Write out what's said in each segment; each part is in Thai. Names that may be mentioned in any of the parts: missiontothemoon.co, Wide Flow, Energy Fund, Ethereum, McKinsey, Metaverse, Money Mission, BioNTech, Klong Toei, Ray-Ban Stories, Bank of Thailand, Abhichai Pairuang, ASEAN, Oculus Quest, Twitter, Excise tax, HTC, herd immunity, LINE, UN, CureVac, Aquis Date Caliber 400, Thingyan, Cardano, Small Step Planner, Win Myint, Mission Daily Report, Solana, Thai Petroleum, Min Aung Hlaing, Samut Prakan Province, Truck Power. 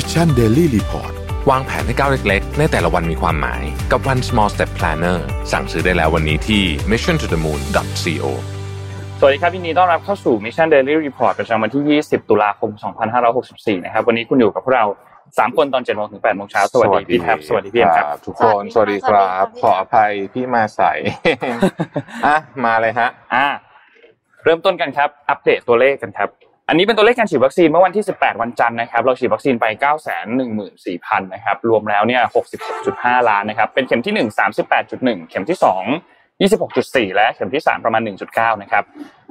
Mission Daily Report วางแผนให้ก้าวเล็กๆในแต่ละวันมีความหมายกับวัน Small Step Planner สั่งซื้อได้แล้ววันนี้ที่ missiontothemoon.co สวัสดีครับยินดีต้อนรับเข้าสู่ Mission Daily Report ประจำวันที่20ตุลาคม2564นะครับวันนี้คุณอยู่กับพวกเรา3คนตอน 7:00 น. ถึง 8:00 น. สวัสดีพี่แท็บสวัสดีพี่ครับทุกคนสวัสดีครับขออภัยพี่มาสายอ่ะมาเลยฮะเริ่มต้นกันครับอัปเดตตัวเลขกันครับอันนี้เป็นตัวเลขการฉีดวัคซีนเมื่อวันที่18วันจันทร์นะครับเราฉีดวัคซีนไป 914,000 นะครับรวมแล้วเนี่ย 66.5 ล้านนะครับเป็นเข็มที่1 38.1 เข็มที่2 26.4 และเข็มที่3ประมาณ 1.9 นะครับ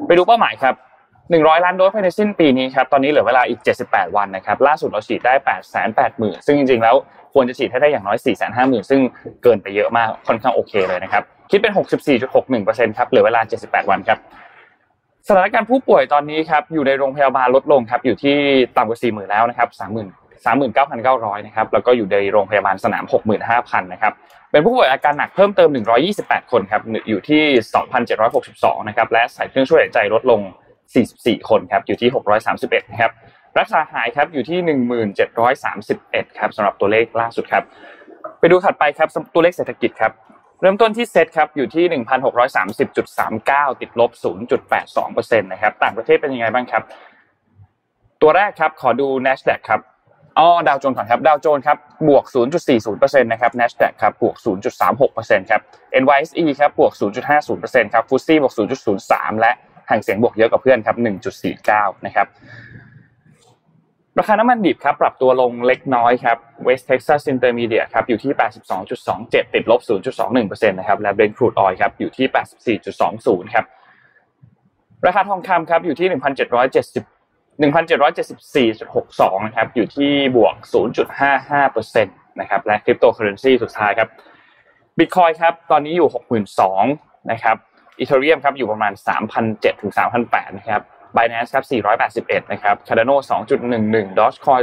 ไปดูเป้าหมายครับ100ล้านโดสภายในสิ้นปีนี้ครับตอนนี้เหลือเวลาอีก78วันนะครับล่าสุดเราฉีดได้ 880,000 ซึ่งจริงๆแล้วควรจะฉีดให้ได้อย่างน้อย 450,000 ซึ่งเกินไปเยอะมากค่อนข้างโอเคเลยนะครับคิดเป็น 64.61% ครับเหลือเวลา78วันครับสถานการณ์ผู้ป่วยตอนนี้ครับอยู่ในโรงพยาบาลลดลงครับอยู่ที่ต่ำกว่า 40,000 แล้วนะครับ 39,900 นะครับแล้วก็อยู่ในโรงพยาบาลสนาม 65,000 นะครับเป็นผู้ป่วยอาการหนักเพิ่มเติม128คนครับอยู่ที่ 2,762 นะครับและใส่เครื่องช่วยหายใจลดลง44คนครับอยู่ที่631นะครับรักษาหายครับอยู่ที่ 1,731 ครับสำหรับตัวเลขล่าสุดครับไปดูถัดไปครับตัวเลขเศรษฐกิจครับเริ่มต้นที่เซตครับอยู่ที่ 1,630.39 ติดลบ 0.82% นะครับต่างประเทศเป็นยังไงบ้างครับตัวแรกครับขอดู Nasdaq ครับดาวโจนส์ก่อนครับดาวโจนส์ครับบวก 0.40% นะครับ Nasdaq ครับบวก 0.36% ครับ NYSE ครับบวก 0.50% ครับ FTSE บวก 0.03 และห่างเสียงบวกเยอะกว่าเพื่อนครับ 1.49 นะครับราคาน้ำมันดิบครับปรับตัวลงเล็กน้อยครับ West Texas Intermediate ครับอยู่ที่ 82.27 ติดลบ 0.21% นะครับและ Brent Crude Oil ครับอยู่ที่ 84.20 ครับราคาทองคำครับอยู่ที่ 1,774.62 นะครับอยู่ที่บวก 0.55% นะครับและ Cryptocurrency สุดท้ายครับ Bitcoin ครับตอนนี้อยู่ 62,000 นะครับEthereum ครับอยู่ประมาณ 3,700 ถึง 3,800 นะครับ Binance ครับ481นะครับ Cardano 2.11 Dogecoin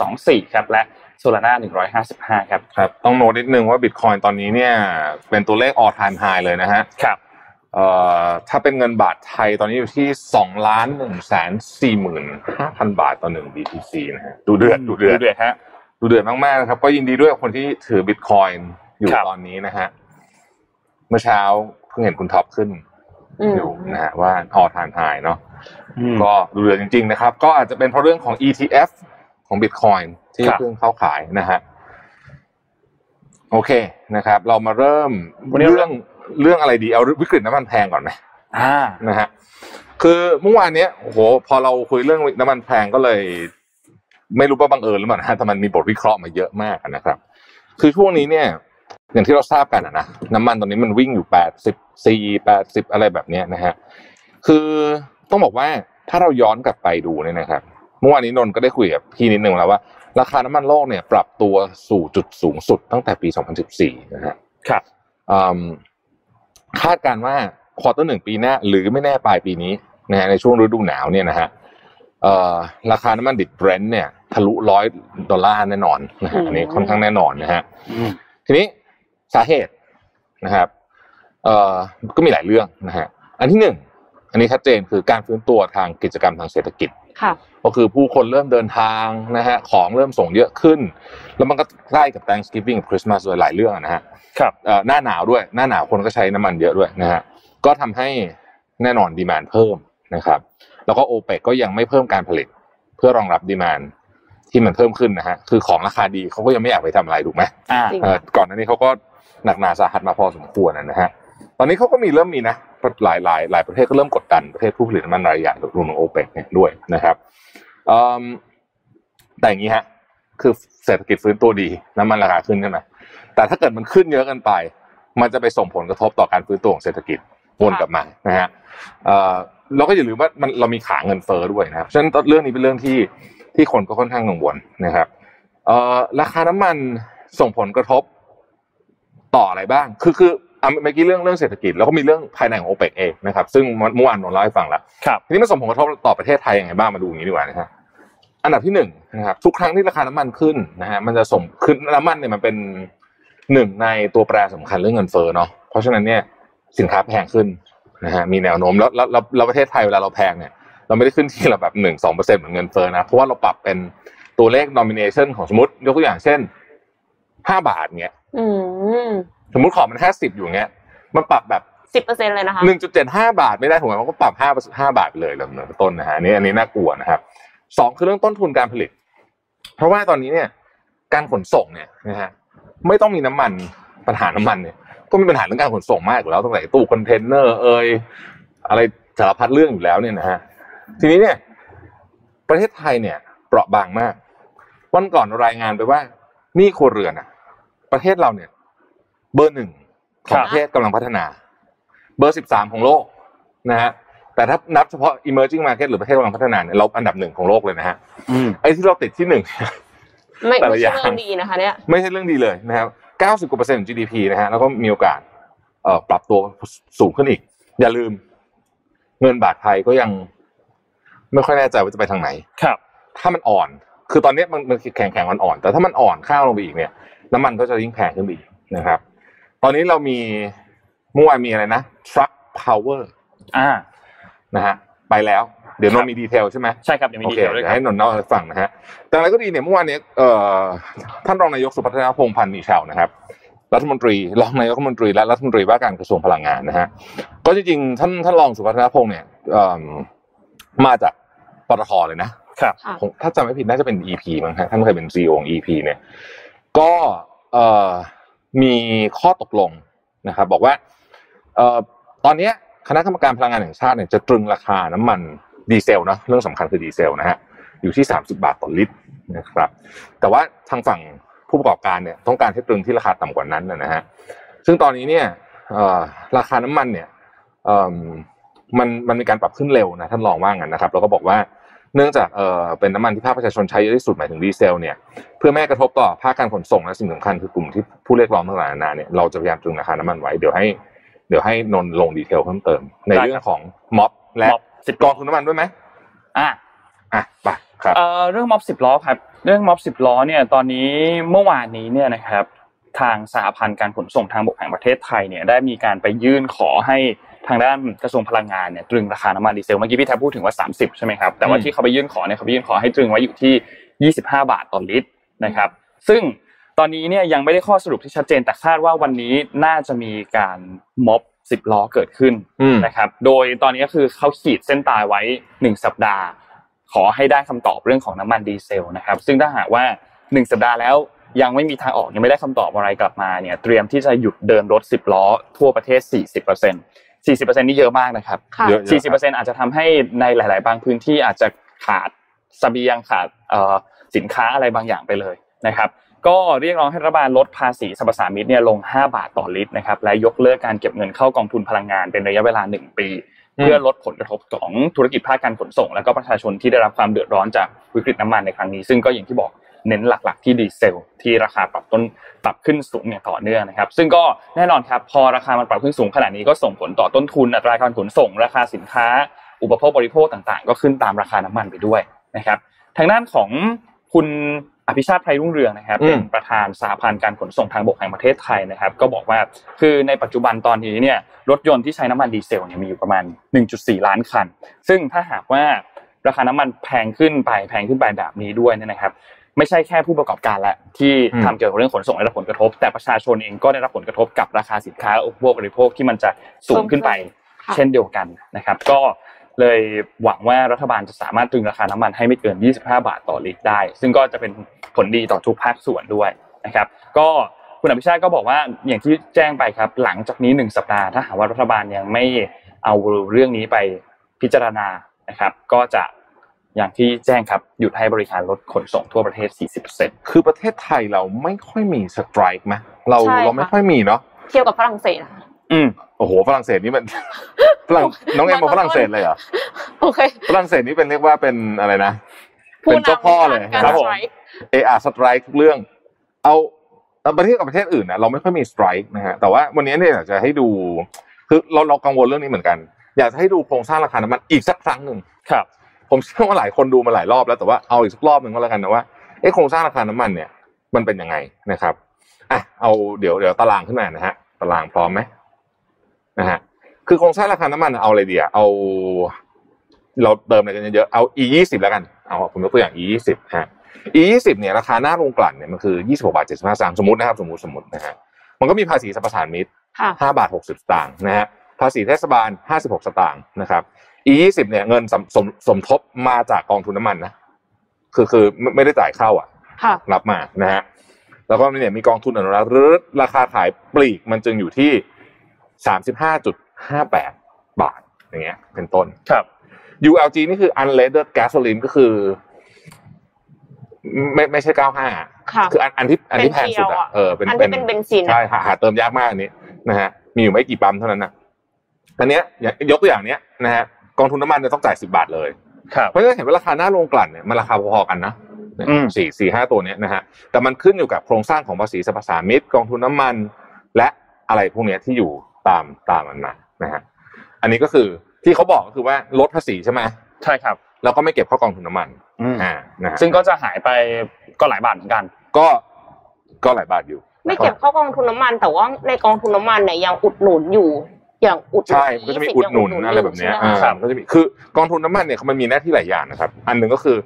0.24 ครับและ Solana 155ครับต้องโน้ตนิดนึงว่า Bitcoin ตอนนี้เนี่ยเป็นตัวเลข All Time High เลยนะฮะครับถ้าเป็นเงินบาทไทยตอนนี้อยู่ที่ 2,145,000 บาทต่อ1 BTC นะฮะดูเดือดฮะดูเดือดมากๆนะครับก็ยินดีด้วยคนที่ถือ Bitcoin อยู่ตอนนี้นะฮะเมื่อเช้าเห็นคุณท็อปขึ้นอยู่นะฮะว่าออทานหายเนาะก็ดูเดือดจริงๆนะครับก็อาจจะเป็นเพราะเรื่องของ ETF ของ Bitcoin ที่เพิ่งเข้าขายนะฮะโอเคนะครับเรามาเริ่มเรื่องอะไรดีเอาวิกฤตน้ำมันแพงก่อนไหมนะฮะคือเมื่อวานเนี้ยโอ้โหพอเราคุยเรื่องน้ำมันแพงก็เลยไม่รู้ว่าบังเอิญหรือเปล่านะแต่มันมีบทวิเคราะห์มาเยอะมากนะครับคือช่วงนี้เนี่ยอย่างที่เราทราบกันนะน้ำมันตอนนี้มันวิ่งอยู่84-80อะไรแบบนี้นะฮะคือต้องบอกว่าถ้าเราย้อนกลับไปดูเนี่ยนะครับเมื่อวานนี้นนท์ก็ได้คุยกับพี่นิดนึงแล้วว่าราคาน้ำมันโลกเนี่ยปรับตัวสู่จุดสูงสุดตั้งแต่ปี2014นะฮะครับคาดการณ์ว่าควอเตอร์1ปีหน้าหรือไม่แน่ปลายปีนี้นะฮะในช่วงฤดูหนาวเนี่ยนะฮะราคาน้ำมันดิบ Brent เนี่ยทะลุ$100แน่นอนนะฮะอันนี้ค่อนข้างแน่นอนนะฮะทีนี้สาเหตุนะครับก็มีหลายเรื่องนะฮะอันที่1อันนี้ชัดเจนคือการฟื้นตัวทางกิจกรรมทางเศรษฐกิจค่ะก็คือผู้คนเริ่มเดินทางนะฮะของเริ่มส่งเยอะขึ้นแล้วมันก็ใกล้กับ Thanksgiving กับ Christmas ด้วยหลายเรื่องนะฮะครับหน้าหนาวด้วยหน้าหนาวคนก็ใช้น้ำมันเยอะด้วยนะฮะก็ทำให้แน่นอนดีมานด์เพิ่มนะครับแล้วก็ OPEC ก็ยังไม่เพิ่มการผลิตเพื่อรองรับดีมานด์ที่มันเพิ่มขึ้นนะฮะคือของราคาดีเขาก็ยังไม่อยากไปทำอะไรถูกไหมก่อนหน้านี้เขาก็หนักหนาสาหัสมาพอสมควรนะฮะตอนนี้เขาก็มีเริ่มมีนะหลายประเทศก็เริ่มกดดันประเทศผู้ผลิตน้ำมันรายใหญ่รวมถึงโอเปกเนี่ยด้วยนะครับแต่อย่างนี้ฮะคือเศรษฐกิจฟื้นตัวดีน้ำมันราคาขึ้นใช่ไหมแต่ถ้าเกิดมันขึ้นเยอะเกินไปมันจะไปส่งผลกระทบต่อการฟื้นตัวของเศรษฐกิจวนกลับมานะฮะเราก็อย่าลืมว่ามันเรามีขาเงินเฟ้อด้วยนะครับฉะนั้นเรื่องนี้เป็นเรื่องที่คนก็ค่อนข้างกังวลนะครับราคาน้ำมันส่งผลกระทบต่ออะไรบ้างคือเมื่อกี้เรื่องเศรษฐกิจแล้วก็มีเรื่องภายในของโอเปกเองนะครับซึ่งเมื่อวานนนท์เล่าให้ฟังแล้วทีนี้มันส่งผลกระทบต่อประเทศไทยยังไงบ้างมาดูอย่างนี้ดีกว่านะฮะอันดับที่1นะครับทุกครั้งที่ราคาน้ำมันขึ้นนะฮะมันจะส่งขึ้นน้ำมันเนี่ยมันเป็น1ในตัวแปรสำคัญเรื่องเงินเฟ้อเนาะเพราะฉะนั้นเนี่ยสินค้าแพงขึ้นนะฮะมีแนวโน้มแล้วประเทศไทยเวลาเราแพงเนี่ยเราไม่ได้ขึ้นทีละแบบ 1-2% เหมือนเงินเฟ้อนะเพราะว่าเราปรับเป็น ตัวเลข nomination ของสมมติยกตัวอย่างเช่น5บาทเงี้ยสมมติของมัน50อยู่เงี้ยมันปรับแบบ 10% เลยนะคะ 1.75 บาทไม่ได้ถูกมั้ยมันก็ปรับ5บาทเลยแล้วนะต้นนะฮะอันนี้น่ากลัวนะครับ2คือเรื่องต้นทุนการผลิตเพราะว่าตอนนี้เนี่ยการขนส่งเนี่ยนะฮะไม่ต้องมีน้ำมันปัญหาน้ำมันเนี่ยก็มีปัญหาเรื่องการขนส่งมากอยู่แล้วตั้งแต่ตู้คอนเทนเนอร์อะไรสารพัดเรื่องอยู่แล้วเนี่ยนะฮะทีนี้เนี่ยประเทศไทยเนี่ยเปราะบางมากวันก่อนรายงานไปว่านี่ครัวเรือนนะประเทศเราเนี่ยเบอร์1ของประเทศกำลังพัฒนาเบอร์13ของโลกนะฮะแต่ถ้านับเฉพาะ emerging market หรือประเทศกำลังพัฒนาเนี่ยเราอันดับ1ของโลกเลยนะฮะไอ้ที่เราติดที่1ไม่ใช่เรื่องดีนะคะเนี่ยไม่ใช่เรื่องดีเลยนะครับ90กว่า% ของ GDP นะฮะแล้วก็มีโอกาสปรับตัวสูงขึ้นอีกอย่าลืมเงินบาทไทยก็ยังไม่ค่อยแน่ใจว่าจะไปทางไหนครับถ้ามันอ่อนคือตอนนี้มันแข็งๆอ่อนๆแต่ถ้ามันอ่อนข้าวลงไปอีกเนี่ยน้ำมันก็จะยิ่งแพงขึ้นอีกนะครับตอนนี้เรามีเมื่อวานมีอะไรนะ Truck Power นะฮะไปแล้วเดี๋ยวนนมีดีเทลใช่ไหมใช่ครับเดี๋ยวมีดีเทลด้วยครับให้นนเล่าให้ฟังนะฮะแต่อะไรก็ดีเนี่ยเมื่อวานนี้ท่านรองนายกสุพัฒนพงษ์พันธ์มีชาวนะครับรัฐมนตรีรองนายกรัฐมนตรีและรัฐมนตรีว่าการกระทรวงพลังงานนะฮะก็จริงๆท่านรองสุพัฒนพงษ์เนี่ยมาจากปตท.เลยนะครับถ้าจำไม่ผิดน่าจะเป็น EP มั้งฮะท่านเคยเป็น CEO ของ EP เนี่ยก็มีข้อตกลงนะครับบอกว่าตอนนี้คณะกรรมการพลังงานแห่งชาติเนี่ยจะตรึงราคาน้ำมันดีเซลเนาะเรื่องสำคัญคือดีเซลนะฮะอยู่ที่30บาทต่อลิตรนะครับแต่ว่าทางฝั่งผู้ประกอบการเนี่ยต้องการให้ตรึงที่ราคาต่ำกว่านั้นนะฮะซึ่งตอนนี้เนี่ยราคาน้ำมันเนี่ยมันมีการปรับขึ้นเร็วนะท่านรองว่างั้นนะครับแล้วก็บอกว่าเนื่องจากเป็นน้ำมันที่ภาคประชาชนใช้เยอะที่สุดหมายถึงดีเซลเนี่ยเพื่อไม่ให้กระทบต่อภาคการขนส่งและสิ่งสำคัญคือกลุ่มที่ผู้เรียกร้องต่างๆนานาเนี่ยเราจะพยายามตรึงราคาน้ำมันไว้เดี๋ยวให้นนลงดีเทลเพิ่มเติมในเรื่องของม็อบและกองทุนน้ำมันด้วยไหมไปครับเรื่องม็อบ10ล้อครับเรื่องม็อบ10ล้อเนี่ยตอนนี้เมื่อวานนี้เนี่ยนะครับทางสหพันธ์การขนส่งทางบกแห่งประเทศไทยเนี่ยได้มีการไปยื่นขอให้ทางด้านกระทรวงพลังงานเนี่ยตรึงราคาน้ำมันดีเซลเมื่อกี้พี่แทบพูดถึงว่า30ใช่มั้ยครับแต่ว่าที่เขาไปยื่นขอเนี่ยเขาไปยื่นขอให้ตรึงไว้อยู่ที่25บาทต่อลิตรนะครับซึ่งตอนนี้เนี่ยยังไม่ได้ข้อสรุปที่ชัดเจนแต่คาดว่าวันนี้น่าจะมีการม็อบ10ล้อเกิดขึ้นนะครับโดยตอนนี้ก็คือเขาขีดเส้นตายไว้1สัปดาห์ขอให้ได้คำตอบเรื่องของน้ำมันดีเซลนะครับซึ่งถ้าหากว่า1สัปดาห์แล้วยังไม่มีทางออกยังไม่ได้คำตอบอะไรกลับมาเนี่ยเตรียมที่จะหยุดเดินรถ10ล้อทั่วประเทศ 40% 40% นี่เยอะมากนะครับ 40% อาจจะทำให้ในหลายๆบางพื้นที่อาจจะขาดเสบียงขาดสินค้าอะไรบางอย่างไปเลยนะครับก็เรียกร้องให้รัฐบาลลดภาษีสรรพสามิตเนี่ยลง5บาทต่อลิตรนะครับและยกเลิกการเก็บเงินเข้ากองทุนพลังงานเป็นระยะเวลา1ปีเพื่อลดผลกระทบของธุรกิจภาคการขนส่งและก็ประชาชนที่ได้รับความเดือดร้อนจากวิกฤตน้ำมันในครั้งนี้ซึ่งก็อย่างที่บอกเน้นหลักๆที่ดีเซลที่ราคาปรับขึ้นสูงอย่างต่อเนื่องนะครับซึ่งก็แน่นอนครับพอราคามันปรับขึ้นสูงขนาดนี้ก็ส่งผลต่อต้นทุนอัตราการขนส่งราคาสินค้าอุปโภคบริโภคต่างๆก็ขึ้นตามราคาน้ำมันไปด้วยนะครับทางด้านของคุณอภิชาติไพรุ่งเรืองนะครับเป็นประธานสหพันธ์การขนส่งทางบกแห่งประเทศไทยนะครับก็บอกว่าคือในปัจจุบันตอนนี้เนี่ยรถยนต์ที่ใช้น้ำมันดีเซลเนี่ยมีอยู่ประมาณ 1.4 ล้านคันซึ่งถ้าหากว่าราคาน้ำมันแพงขึ้นไปแบบนี้ด้วยเนี่ยนะครับไม่ใช่แค่ผู้ประกอบการละที่ทำเกี่ยวกับเรื่องขนส่งได้รับผลกระทบแต่ประชาชนเองก็ได้รับผลกระทบกับราคาสินค้าอุปโภคบริโภคที่มันจะสูงขึ้นไปเช่นเดียวกันนะครับก็เลยหวังว่ารัฐบาลจะสามารถตรึงราคาน้ำมันให้ไม่เกิน25บาทต่อลิตรได้ซึ่งก็จะเป็นผลดีต่อทุกภาคส่วนด้วยนะครับก็คุณอภิชาติก็บอกว่าอย่างที่แจ้งไปครับหลังจากนี้1สัปดาห์ถ้าหากว่ารัฐบาลยังไม่เอาเรื่องนี้ไปพิจารณานะครับก็จะอย่างที่แจ้งครับหยุดให้บริการรถขนส่งทั่วประเทศ 40% คือประเทศไทยเราไม่ค่อยมีสไตรค์มั้ยเราไม่ค่อยมีเนาะเทียบกับฝรั่งเศสนะคะโอ้โหฝรั่งเศสนี่มันน้องเอ็มบอกฝรั่งเศสเลยเหรอโอเคฝรั่งเศสนี่เป็นเรียกว่าเป็นอะไรนะเป็นเจ้าพ่อเลยครับผมสไตรค์ทุกเรื่องเอาประเทศกับประเทศอื่นน่ะเราไม่ค่อยมีสไตรค์นะฮะแต่ว่าวันนี้เนี่ยอยากจะให้ดูคือเรากังวลเรื่องนี้เหมือนกันอยากจะให้ดูโครงสร้างราคาน้ำมันอีกสักครั้งนึงครับผมเชื่อว่าหลายคนดูมาหลายรอบแล้วแต่ว่าเอาอีกสักรอบนึงก็แล้วกันนะว่าโครงสร้างราคาน้ำมันเนี่ยมันเป็นยังไงนะครับเอาเดี๋ยวตารางขึ้นมานะฮะตารางพร้อมมั้ยนะฮะคือโครงสร้างราคาน้ำมันเอาอะไรดีอ่ะเอาเราเติมอะไรกันเยอะๆเอา E20 แล้วกันเอาผมยกตัวอย่าง E20 ฮะ E20 เนี่ยราคาหน้าโรงกลั่นเนี่ยมันคือ26.75 สตางค์สมมตินะฮะมันก็มีภาษีสรรพสามิต5.60 สตางค์นะฮะภาษีเทศบาล56 สตางค์นะครับ E20 เนี่ยเงินสมทบมาจากกองทุนน้ำมันนะคือไม่ได้จ่ายเข้าอ่ะรับมานะฮะแล้วก็เนี่ยมีกองทุนอนุรักษ์ราคาขายปลีกมันจึงอยู่ที่ 35.58 บาทอย่างเงี้ยเป็นต้นครับ ULG นี่คือ unleaded gasoline ก็คือไม่ใช่ 95 คืออันที่แพงสุดอ่ะเป็นเบนซินใช่หาเติมยากมากอันนี้นะฮะมีอยู่ไม่กี่ปั๊มเท่านั้นน่ะอันเนี้ยยกตัวอย่างเนี้ยนะฮะกองทุนน้ำมันเนี่ยต้องจ่าย10 บาทเลยเพราะฉะนั้นเห็นว่าราคาหน้าโรงกลั่นเนี่ยมันราคาพอๆกันนะ4-5 ตัวเนี้ยนะฮะแต่มันขึ้นอยู่กับโครงสร้างของภาษีสรรพสามิตกองทุนน้ำมันและอะไรพวกเนี้ยที่อยู่ตามมันมานะฮะอันนี้ก็คือที่เขาบอกก็คือว่าลดภาษีใช่ไหมใช่ครับแล้วก็ไม่เก็บเข้ากองทุนน้ำมันนะซึ่งก็จะหายไปก็หลายบาทเหมือนกันก็หลายบาทอยู่ไม่เก็บเข้ากองทุนน้ำมันแต่ว่าในกองทุนน้ำมันเนี่ยยังอุดหนุนอยู่อย่างอุดหนุนใช่ก็จะมีอุดหนุนอะไรแบบนี้ก็จะมีคือกองทุนน้ำมันเนี่ยมันมีหน้าที่หลายอย่างนะครับอันหนึ่งก็คือ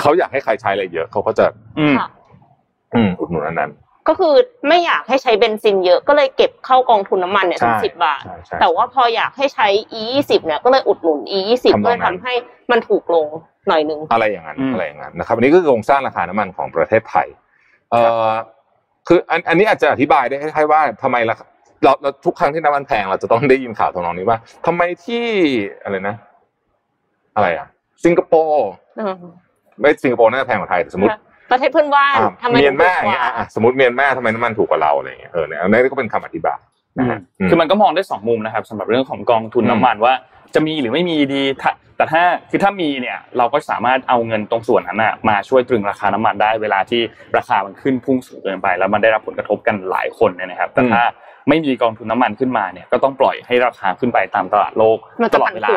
เขาอยากให้ใครใช้อะไรเยอะเขาก็จะอุดหนุนอันนั้นก็คือไม่อยากให้ใช้เบนซินเยอะก็เลยเก็บเข้ากองทุนน้ำมันเนี่ยทั้ง10 บาทแต่ว่าพออยากให้ใช้ E20 เนี่ยก็เลยอุดหนุน E20 ก็เลยทำให้มันถูกลงหน่อยนึงอะไรอย่างนั้นนะครับอันนี้ก็คือโครงสร้างราคาน้ำมันของประเทศไทยคืออันนี้อาจจะอธิบายได้ให้ว่าทำไมเราทุกครั้งที่น้ำมันแพงเราจะต้องได้ยินข่าวทำนองนี้ว่าทำไมที่สิงคโปร์ไม่สิงคโปร์น่าจะแพงกว่าไทยสมมติประเทศเพื่อนบ้านทำไมเมียนมาอย่างเงี้ยสมมติเมียนมาทำไมน้ำมันถูกกว่าเราอะไรเงี้ยเนี่ยอันนี้ก็เป็นคำอธิบายนะฮะคือมันก็มองได้สองมุมนะครับสำหรับเรื่องของกองทุนน้ำมันว่าจะมีหรือไม่มีดีแต่ถ้ามีเนี่ยเราก็สามารถเอาเงินตรงส่วนนั้นมาช่วยตรึงราคาน้ำมันได้เวลาที่ราคามันขึ้นพุ่งสูงเกินไปแล้วมันได้รับผลกระทบกันหลายคนเนี่ยนะครับแต่ถ้าไม่มีกองทุนน้ำมันขึ้นมาเนี่ยก็ต้องปล่อยให้ราคาขึ้นไปตามตลาดโลกตลอดเวลา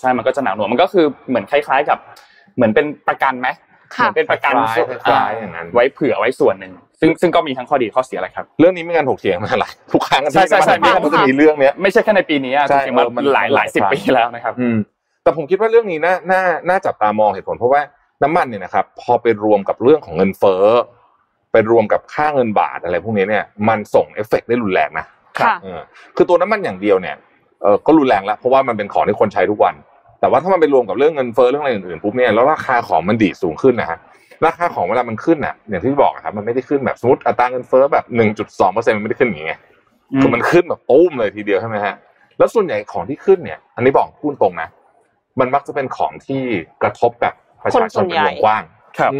ใช่มันก็จะหนักหน่วงมันก็คือเหมือนคล้ายๆกับเหมือนเป็นประกันไหมเป็นประกันไว้เผื่อไว้ส่วนหนึ่งซึ่งก็มีทั้งข้อดีข้อเสียอะไรครับเรื่องนี้มีการถกเถียงมาหลายทุกครั้งใช่มันจะมีเรื่องนี้ไม่ใช่แค่ในปีนี้จริงๆมันหลายสิบปีแล้วนะครับแต่ผมคิดว่าเรื่องนี้น่าจับตามองเหตุผลเพราะว่าน้ำมันเนี่ยนะครับพอไปรวมกับเรื่องของเงินเฟ้อไปรวมกับค่าเงินบาทอะไรพวกนี้เนี่ยมันส่งเอฟเฟกต์ได้รุนแรงนะคือตัวน้ำมันอย่างเดียวเนี่ยก็รุนแรงแล้วเพราะว่ามันเป็นของที่คนใช้ทุกวันแต่ว่าถ้ามันไปรวมกับเรื่องเงินเฟ้อเรื่องอะไรอื่นๆปุ๊บเนี่ยแล้วราคาของมันดีดสูงขึ้นนะฮะราคาของเวลามันขึ้นน่ะอย่างที่บอกครับมันไม่ได้ขึ้นแบบสมมติอัตราเงินเฟ้อแบบ 1.2% มันไม่ได้ขึ้นอย่างเงี้ยคือมันขึ้นแบบตุ้มเลยทีเดียวใช่มั้ยฮะแล้วส่วนใหญ่ของที่ขึ้นเนี่ยอันนี้บอกพูดตรงนะมันมักจะเป็นของที่กระทบกับประชาชนเป็นวงกว้างครับ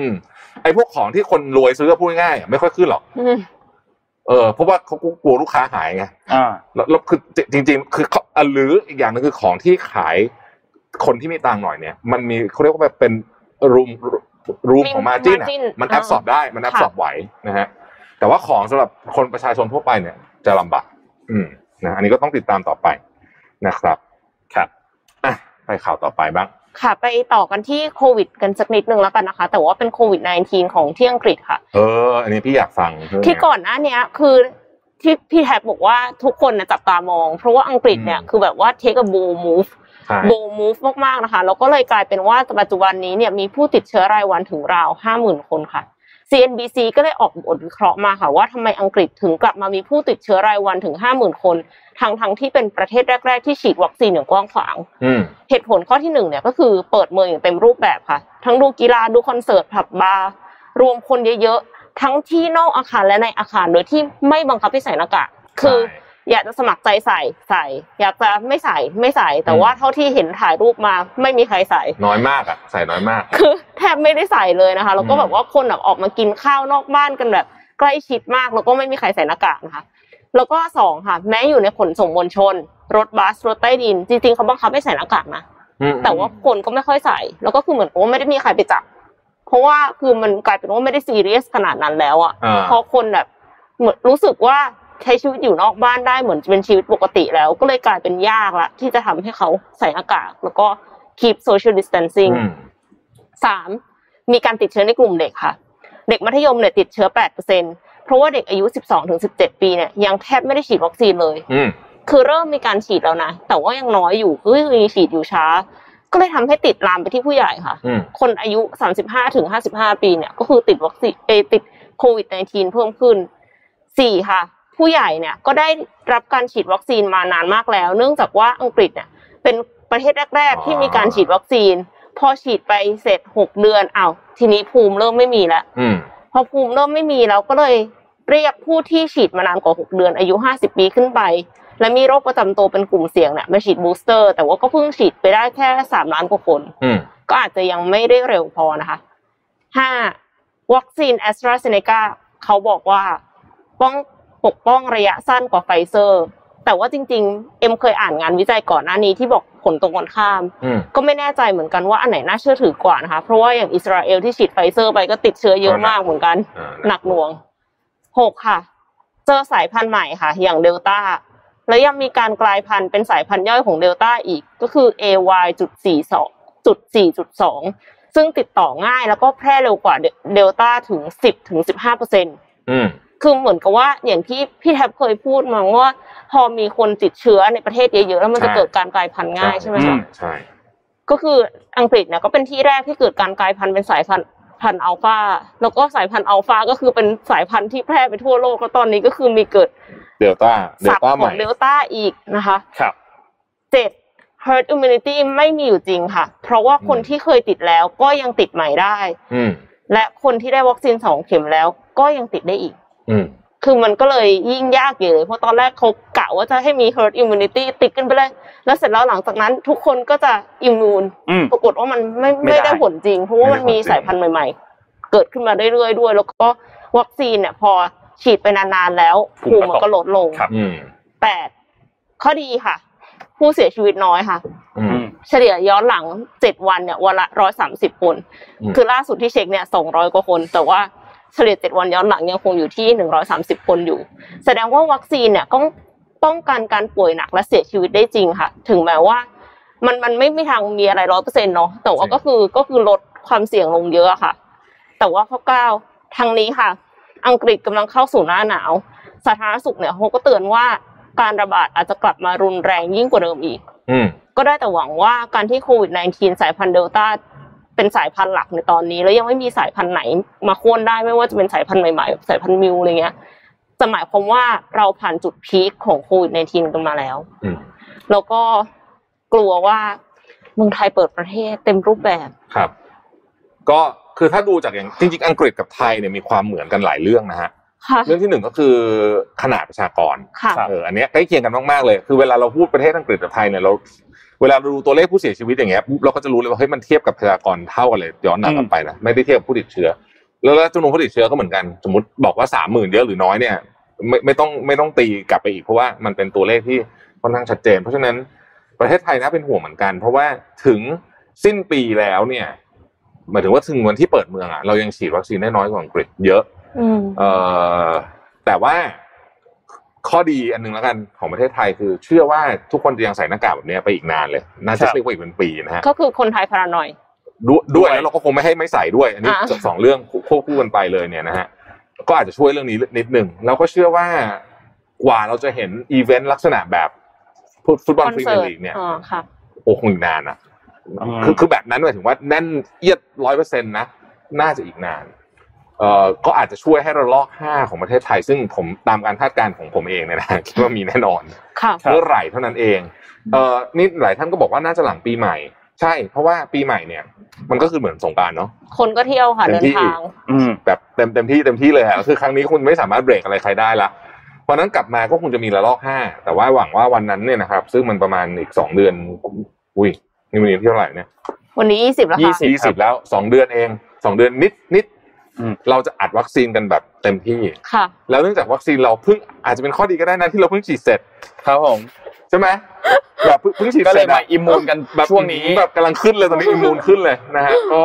ไอ้พวกของที่คนรวยซื้อพูดง่ายๆไม่ค่อยขึ้นหรอกเพราะว่าเขากลัวลูกค้าหายไงแล้วคือจริงๆคือหรืออีกอย่างนึงคือของที่ขายคนที่มีตังค์หน่อยเนี่ยมันมีเขาเรียกว่าเป็นรูมของ margin อ่ะมันแอบสอบได้มันแอบสอบไหวนะฮะแต่ว่าของสำหรับคนประชาชนทั่วไปเนี่ยจะลำบากนะอันนี้ก็ต้องติดตามต่อไปนะครับครับอ่ะไปข่าวต่อไปบ้างค่ะไปต่อกันที่โควิดกันสักนิดนึงแล้วกันนะคะแต่ว่าเป็นโควิด -19 ของที่อังกฤษค่ะอันนี้พี่อยากฟังที่ก่อนหน้านี้คือที่พี่แท็บบอกว่าทุกคนน่ะจับตามองเพราะว่าอังกฤษเนี่ยคือแบบว่า take a bold moveมากๆนะคะแล้วก็เลยกลายเป็นว่าปัจจุบันนี้เนี่ยมีผู้ติดเชื้อรายวันถึงราว 50,000 คนค่ะ CNBC ก็เลยออกบทวิเคราะห์มาค่ะว่าทำไมอังกฤษถึงกลับมามีผู้ติดเชื้อรายวันถึง 50,000 คนทั้งที่เป็นประเทศแรกๆที่ฉีดวัคซีนอย่างกว้างขวางเหตุผลข้อที่1เนี่ยก็คือเปิดเมืองอย่างเต็มรูปแบบค่ะทั้งดูกีฬาดูคอนเสิร์ตผับบาร์รวมคนเยอะๆทั้งที่นอกอาคารและในอาคารโดยที่ไม่บังคับให้ใส่หน้ากากคืออยากจะสมัครใจใส่อยากจะไม่ใส่แต่ว่าเท่าที่เห็นถ่ายรูปมาไม่มีใครใส่น้อยมากอ่ะใส่น้อยมากคือแทบไม่ได้ใส่เลยนะคะแล้วก็แบบว่าคนออกมากินข้าวนอกบ้านกันแบบใกล้ชิดมากแล้วก็ไม่มีใครใส่หน้ากากนะคะแล้วก็2ค่ะแม้อยู่ในขนส่งมวลชนรถบัสรถใต้ดินจริงๆเขาบังคับให้ใส่หน้ากากนะแต่ว่าคนก็ไม่ค่อยใส่แล้วก็คือเหมือนไม่ได้มีใครไปจับเพราะว่าคือมันกลายเป็นว่าไม่ได้ซีเรียสขนาดนั้นแล้วอ่ะพอคนแบบเหมือนรู้สึกว่าใช้ชีวิตอยู่นอกบ้านได้เหมือนเป็นชีวิตปกติแล้วก็เลยกลายเป็นยากละที่จะทำให้เขาใส่หน้ากากแล้วก็ keep social distancing 3มีการติดเชื้อในกลุ่มเด็กค่ะเด็กมัธยมเนี่ยติดเชื้อ 8% เพราะว่าเด็กอายุ 12-17 ปีเนี่ยยังแทบไม่ได้ฉีดวัคซีนเลยคือเริ่มมีการฉีดแล้วนะแต่ว่ายังน้อยอยู่ก็คือฉีดอยู่ช้า ก็เลยทำให้ติดลามไปที่ผู้ใหญ่ค่ะคนอายุ35ถึง55ปีเนี่ยก็คือติดวัคซีนติดโควิด-19 เพิ่มขึ้น4ค่ะผู้ใหญ่เนี่ยก็ได้รับการฉีดวัคซีนมานานมากแล้วเนื่องจากว่าอังกฤษเนี่ยเป็นประเทศแรกๆที่มีการฉีดวัคซีนพอฉีดไปเสร็จ6เดือนอ้าวทีนี้ภูมิเริ่มไม่มีแล้วพอภูมิเริ่มไม่มีแล้วก็เลยเรียกผู้ที่ฉีดมานานกว่า6เดือนอายุ50ปีขึ้นไปและมีโรคประจำตัวเป็นกลุ่มเสี่ยงเนี่ยมาฉีดบูสเตอร์แต่ว่าก็เพิ่งฉีดไปได้แค่3ล้านกว่าคนก็อาจจะยังไม่ได้เร็วพอนะคะ5วัคซีน AstraZeneca เขาบอกว่าปกป้องระยะสั้นกว่าไฟเซอร์แต่ว่าจริงๆเคยอ่านงานวิจัยก่อนหน้านี้ที่บอกผลตรงกันข้ามก็ไม่แน่ใจเหมือนกันว่าอันไหนน่าเชื่อถือกว่านะคะเพราะว่าอย่างอิสราเอลที่ฉีดไฟเซอร์ไปก็ติดเชื้อเยอะมากเหมือนกันหนักหน่วง6ค่ะเจอสายพันธุ์ใหม่ค่ะอย่างเดลต้าและยังมีการกลายพันธุ์เป็นสายพันธุ์ย่อยของเดลต้าอีกก็คือ AY.4.2 ซึ่งติดต่อง่ายแล้วก็แพร่เร็วกว่าเดลต้าถึง 10-15% คือเหมือนกับว่าอย่างที่พี่แทบเคยพูดมาว่าพอมีคนติดเชื้อในประเทศเยอะๆแล้วมันจะเกิดการกลายพันธุ์ง่ายใช่มั้ยคะใช่ก็คืออังกฤษเนี่ยก็เป็นที่แรกที่เกิดการกลายพันธุ์เป็นสายพันธุ์อัลฟาแล้วก็สายพันธุ์อัลฟาก็คือเป็นสายพันธุ์ที่แพร่ไปทั่วโลกแล้วตอนนี้ก็คือมีเกิดเดลต้าใหม่เดลต้าอีกนะคะครับ7 herd immunity ไม่มีอยู่จริงค่ะเพราะว่าคนที่เคยติดแล้วก็ยังติดใหม่ได้และคนที่ได้วัคซีน2เข็มแล้วก็ยังติดได้อีกคือมันก็เลยยิ่งยากอยู่เลยเพราะตอนแรกเขากะว่าจะให้มี herd immunity ติดกันไปเลยแล้วเสร็จแล้วหลังจากนั้นทุกคนก็จะอิมมูนปรากฏว่ามันไม่ได้ผลจริงเพราะว่ามันมีสายพันธุ์ใหม่ๆเกิดขึ้นมาเรื่อยๆด้วยแล้วก็วัคซีนเนี่ยพอฉีดไปนานๆแล้วภูมิมันก็ลดลง8ข้อดีค่ะผู้เสียชีวิตน้อยค่ะเฉลี่ยย้อนหลัง7วันเนี่ยวันละ130คนคือล่าสุดที่เช็คเนี่ย200กว่าคนแต่ว่าเฉลี่ย7วันย้อนหลังยังคงอยู่ที่130คนอยู่แสดงว่าวัคซีนเนี่ยก็ป้องกันการป่วยหนักและเสียชีวิตได้จริงค่ะถึงแม้ว่ามันไม่มีทางมีอะไร 100% เนาะแต่ว่าก็คือลดความเสี่ยงลงเยอะค่ะแต่ว่าข้อ9ทางนี้ค่ะอังกฤษกำลังเข้าสู่หน้าหนาวสาธารณสุขเนี่ยเขาก็เตือนว่าการระบาดอาจจะกลับมารุนแรงยิ่งกว่าเดิมอีกก็ได้แต่หวังว่าการที่โควิด-19 สายพันธุ์เดลต้าเป็นสายพันธุ์หลักในตอนนี้แล้วยังไม่มีสายพันธุ์ไหนมาโค่นได้ไม่ว่าจะเป็นสายพันธุ์ใหม่ๆสายพันธุ์มิวอะไรเงี้ยจะหมายความว่าเราผ่านจุดพีคของโควิด-19 กันมาแล้วแล้วก็กลัวว่าเมืองไทยเปิดประเทศเต็มรูปแบบครับก็คือถ้าดูจากอย่างจริงๆอังกฤษกับไทยเนี่ยมีความเหมือนกันหลายเรื่องนะฮะเรื่องที่1ก็คือขนาดประชากรอันนี้ใกล้เคียงกันมากๆเลยคือเวลาเราพูดประเทศอังกฤษกับไทยเนี่ยเราเวลาดูตัวเลขผู้เสียชีวิตอย่างเงี้ยปุ๊บเราก็จะรู้เลยว่าเฮ้ยมันเทียบกับประชากรเท่ากันเลยย้อนหลังกลับไปนะไม่ได้เทียบกับผู้ติดเชื้อแล้วจำนวนผู้ติดเชื้อก็เหมือนกันสมมุติบอกว่า 30,000 เยอะหรือน้อยเนี่ยไม่ต้องตีกลับไปอีกเพราะว่ามันเป็นตัวเลขที่ค่อนข้างชัดเจนเพราะฉะนั้นประเทศไทยน่าเป็นห่วงเหมือนกันเพราะว่าถึงสิ้นปีแล้วเนี่ยหมายถึงว่าถึงวันที่เปิดเมืองอ่ะเรายังฉีดวัคซีนได้น้อยกว่าอังกฤษเยอะแต่ว่าข้อดีอันนึงแล้วกันของประเทศไทยคือเชื่อว่าทุกคนจะยังใส่หน้ากากแบบนี้ไปอีกนานเลยน่าจะเรียกว่าอีกเป็นปีนะฮะก็คือคนไทยพารานอยด์ด้วยแล้วเราก็คงไม่ใส่ด้วยอันนี้2เรื่องควบคู่กันไปเลยเนี่ยนะฮะก็อาจจะช่วยเรื่องนี้นิดนึงแล้วก็เชื่อว่ากว่าเราจะเห็นอีเวนต์ลักษณะแบบฟุตบอลพรีเมียร์ลีกเนี่ยโอ้คงนานอ่ะคือแบบนั้นหมายถึงว่าแน่นเอียด 100% นะน่าจะอีกนานก็อาจจะช่วยให้ระลอก5ของประเทศไทยซึ่งผมตามการคาดการณ์ของผมเองเนี่ยนะคิดว่ามีแน่นอนเมื่อไหร่เท่านั้นเองนี่หลายท่านก็บอกว่าน่าจะหลังปีใหม่ใช่เพราะว่าปีใหม่เนี่ยมันก็คือเหมือนสงกรานต์เนาะคนก็เที่ยวค่ะเดินทางแบบเต็มที่เลยฮะคือครั้งนี้คุณไม่สามารถเบรกอะไรใครได้ละเพราะนั้นกลับมาก็คงจะมีระลอก5แต่ว่าหวังว่าวันนั้นเนี่ยนะครับซึ่งมันประมาณอีก2เดือนอุ้ยนี่วันนี้เท่าไหร่เนี่ยวันนี้20แล้วค่ะ20แล้ว2เดือนเอง2เดือนนิดเราจะอัดวัคซีนกันแบบเต็มที่ค่ะแล้วเนื่องจากวัคซีนเราเพิ่งอาจจะเป็นข้อดีก็ได้นะที่เราเพิ่งฉีดเสร็จครับผมใช่มั้ยแบบเพิ่งฉีดก็เลยมาอิมมูนกันแบบช่วงนี้แบบกำลังขึ้นเลยตอนนี้อิมมูนขึ้นเลยนะฮะก็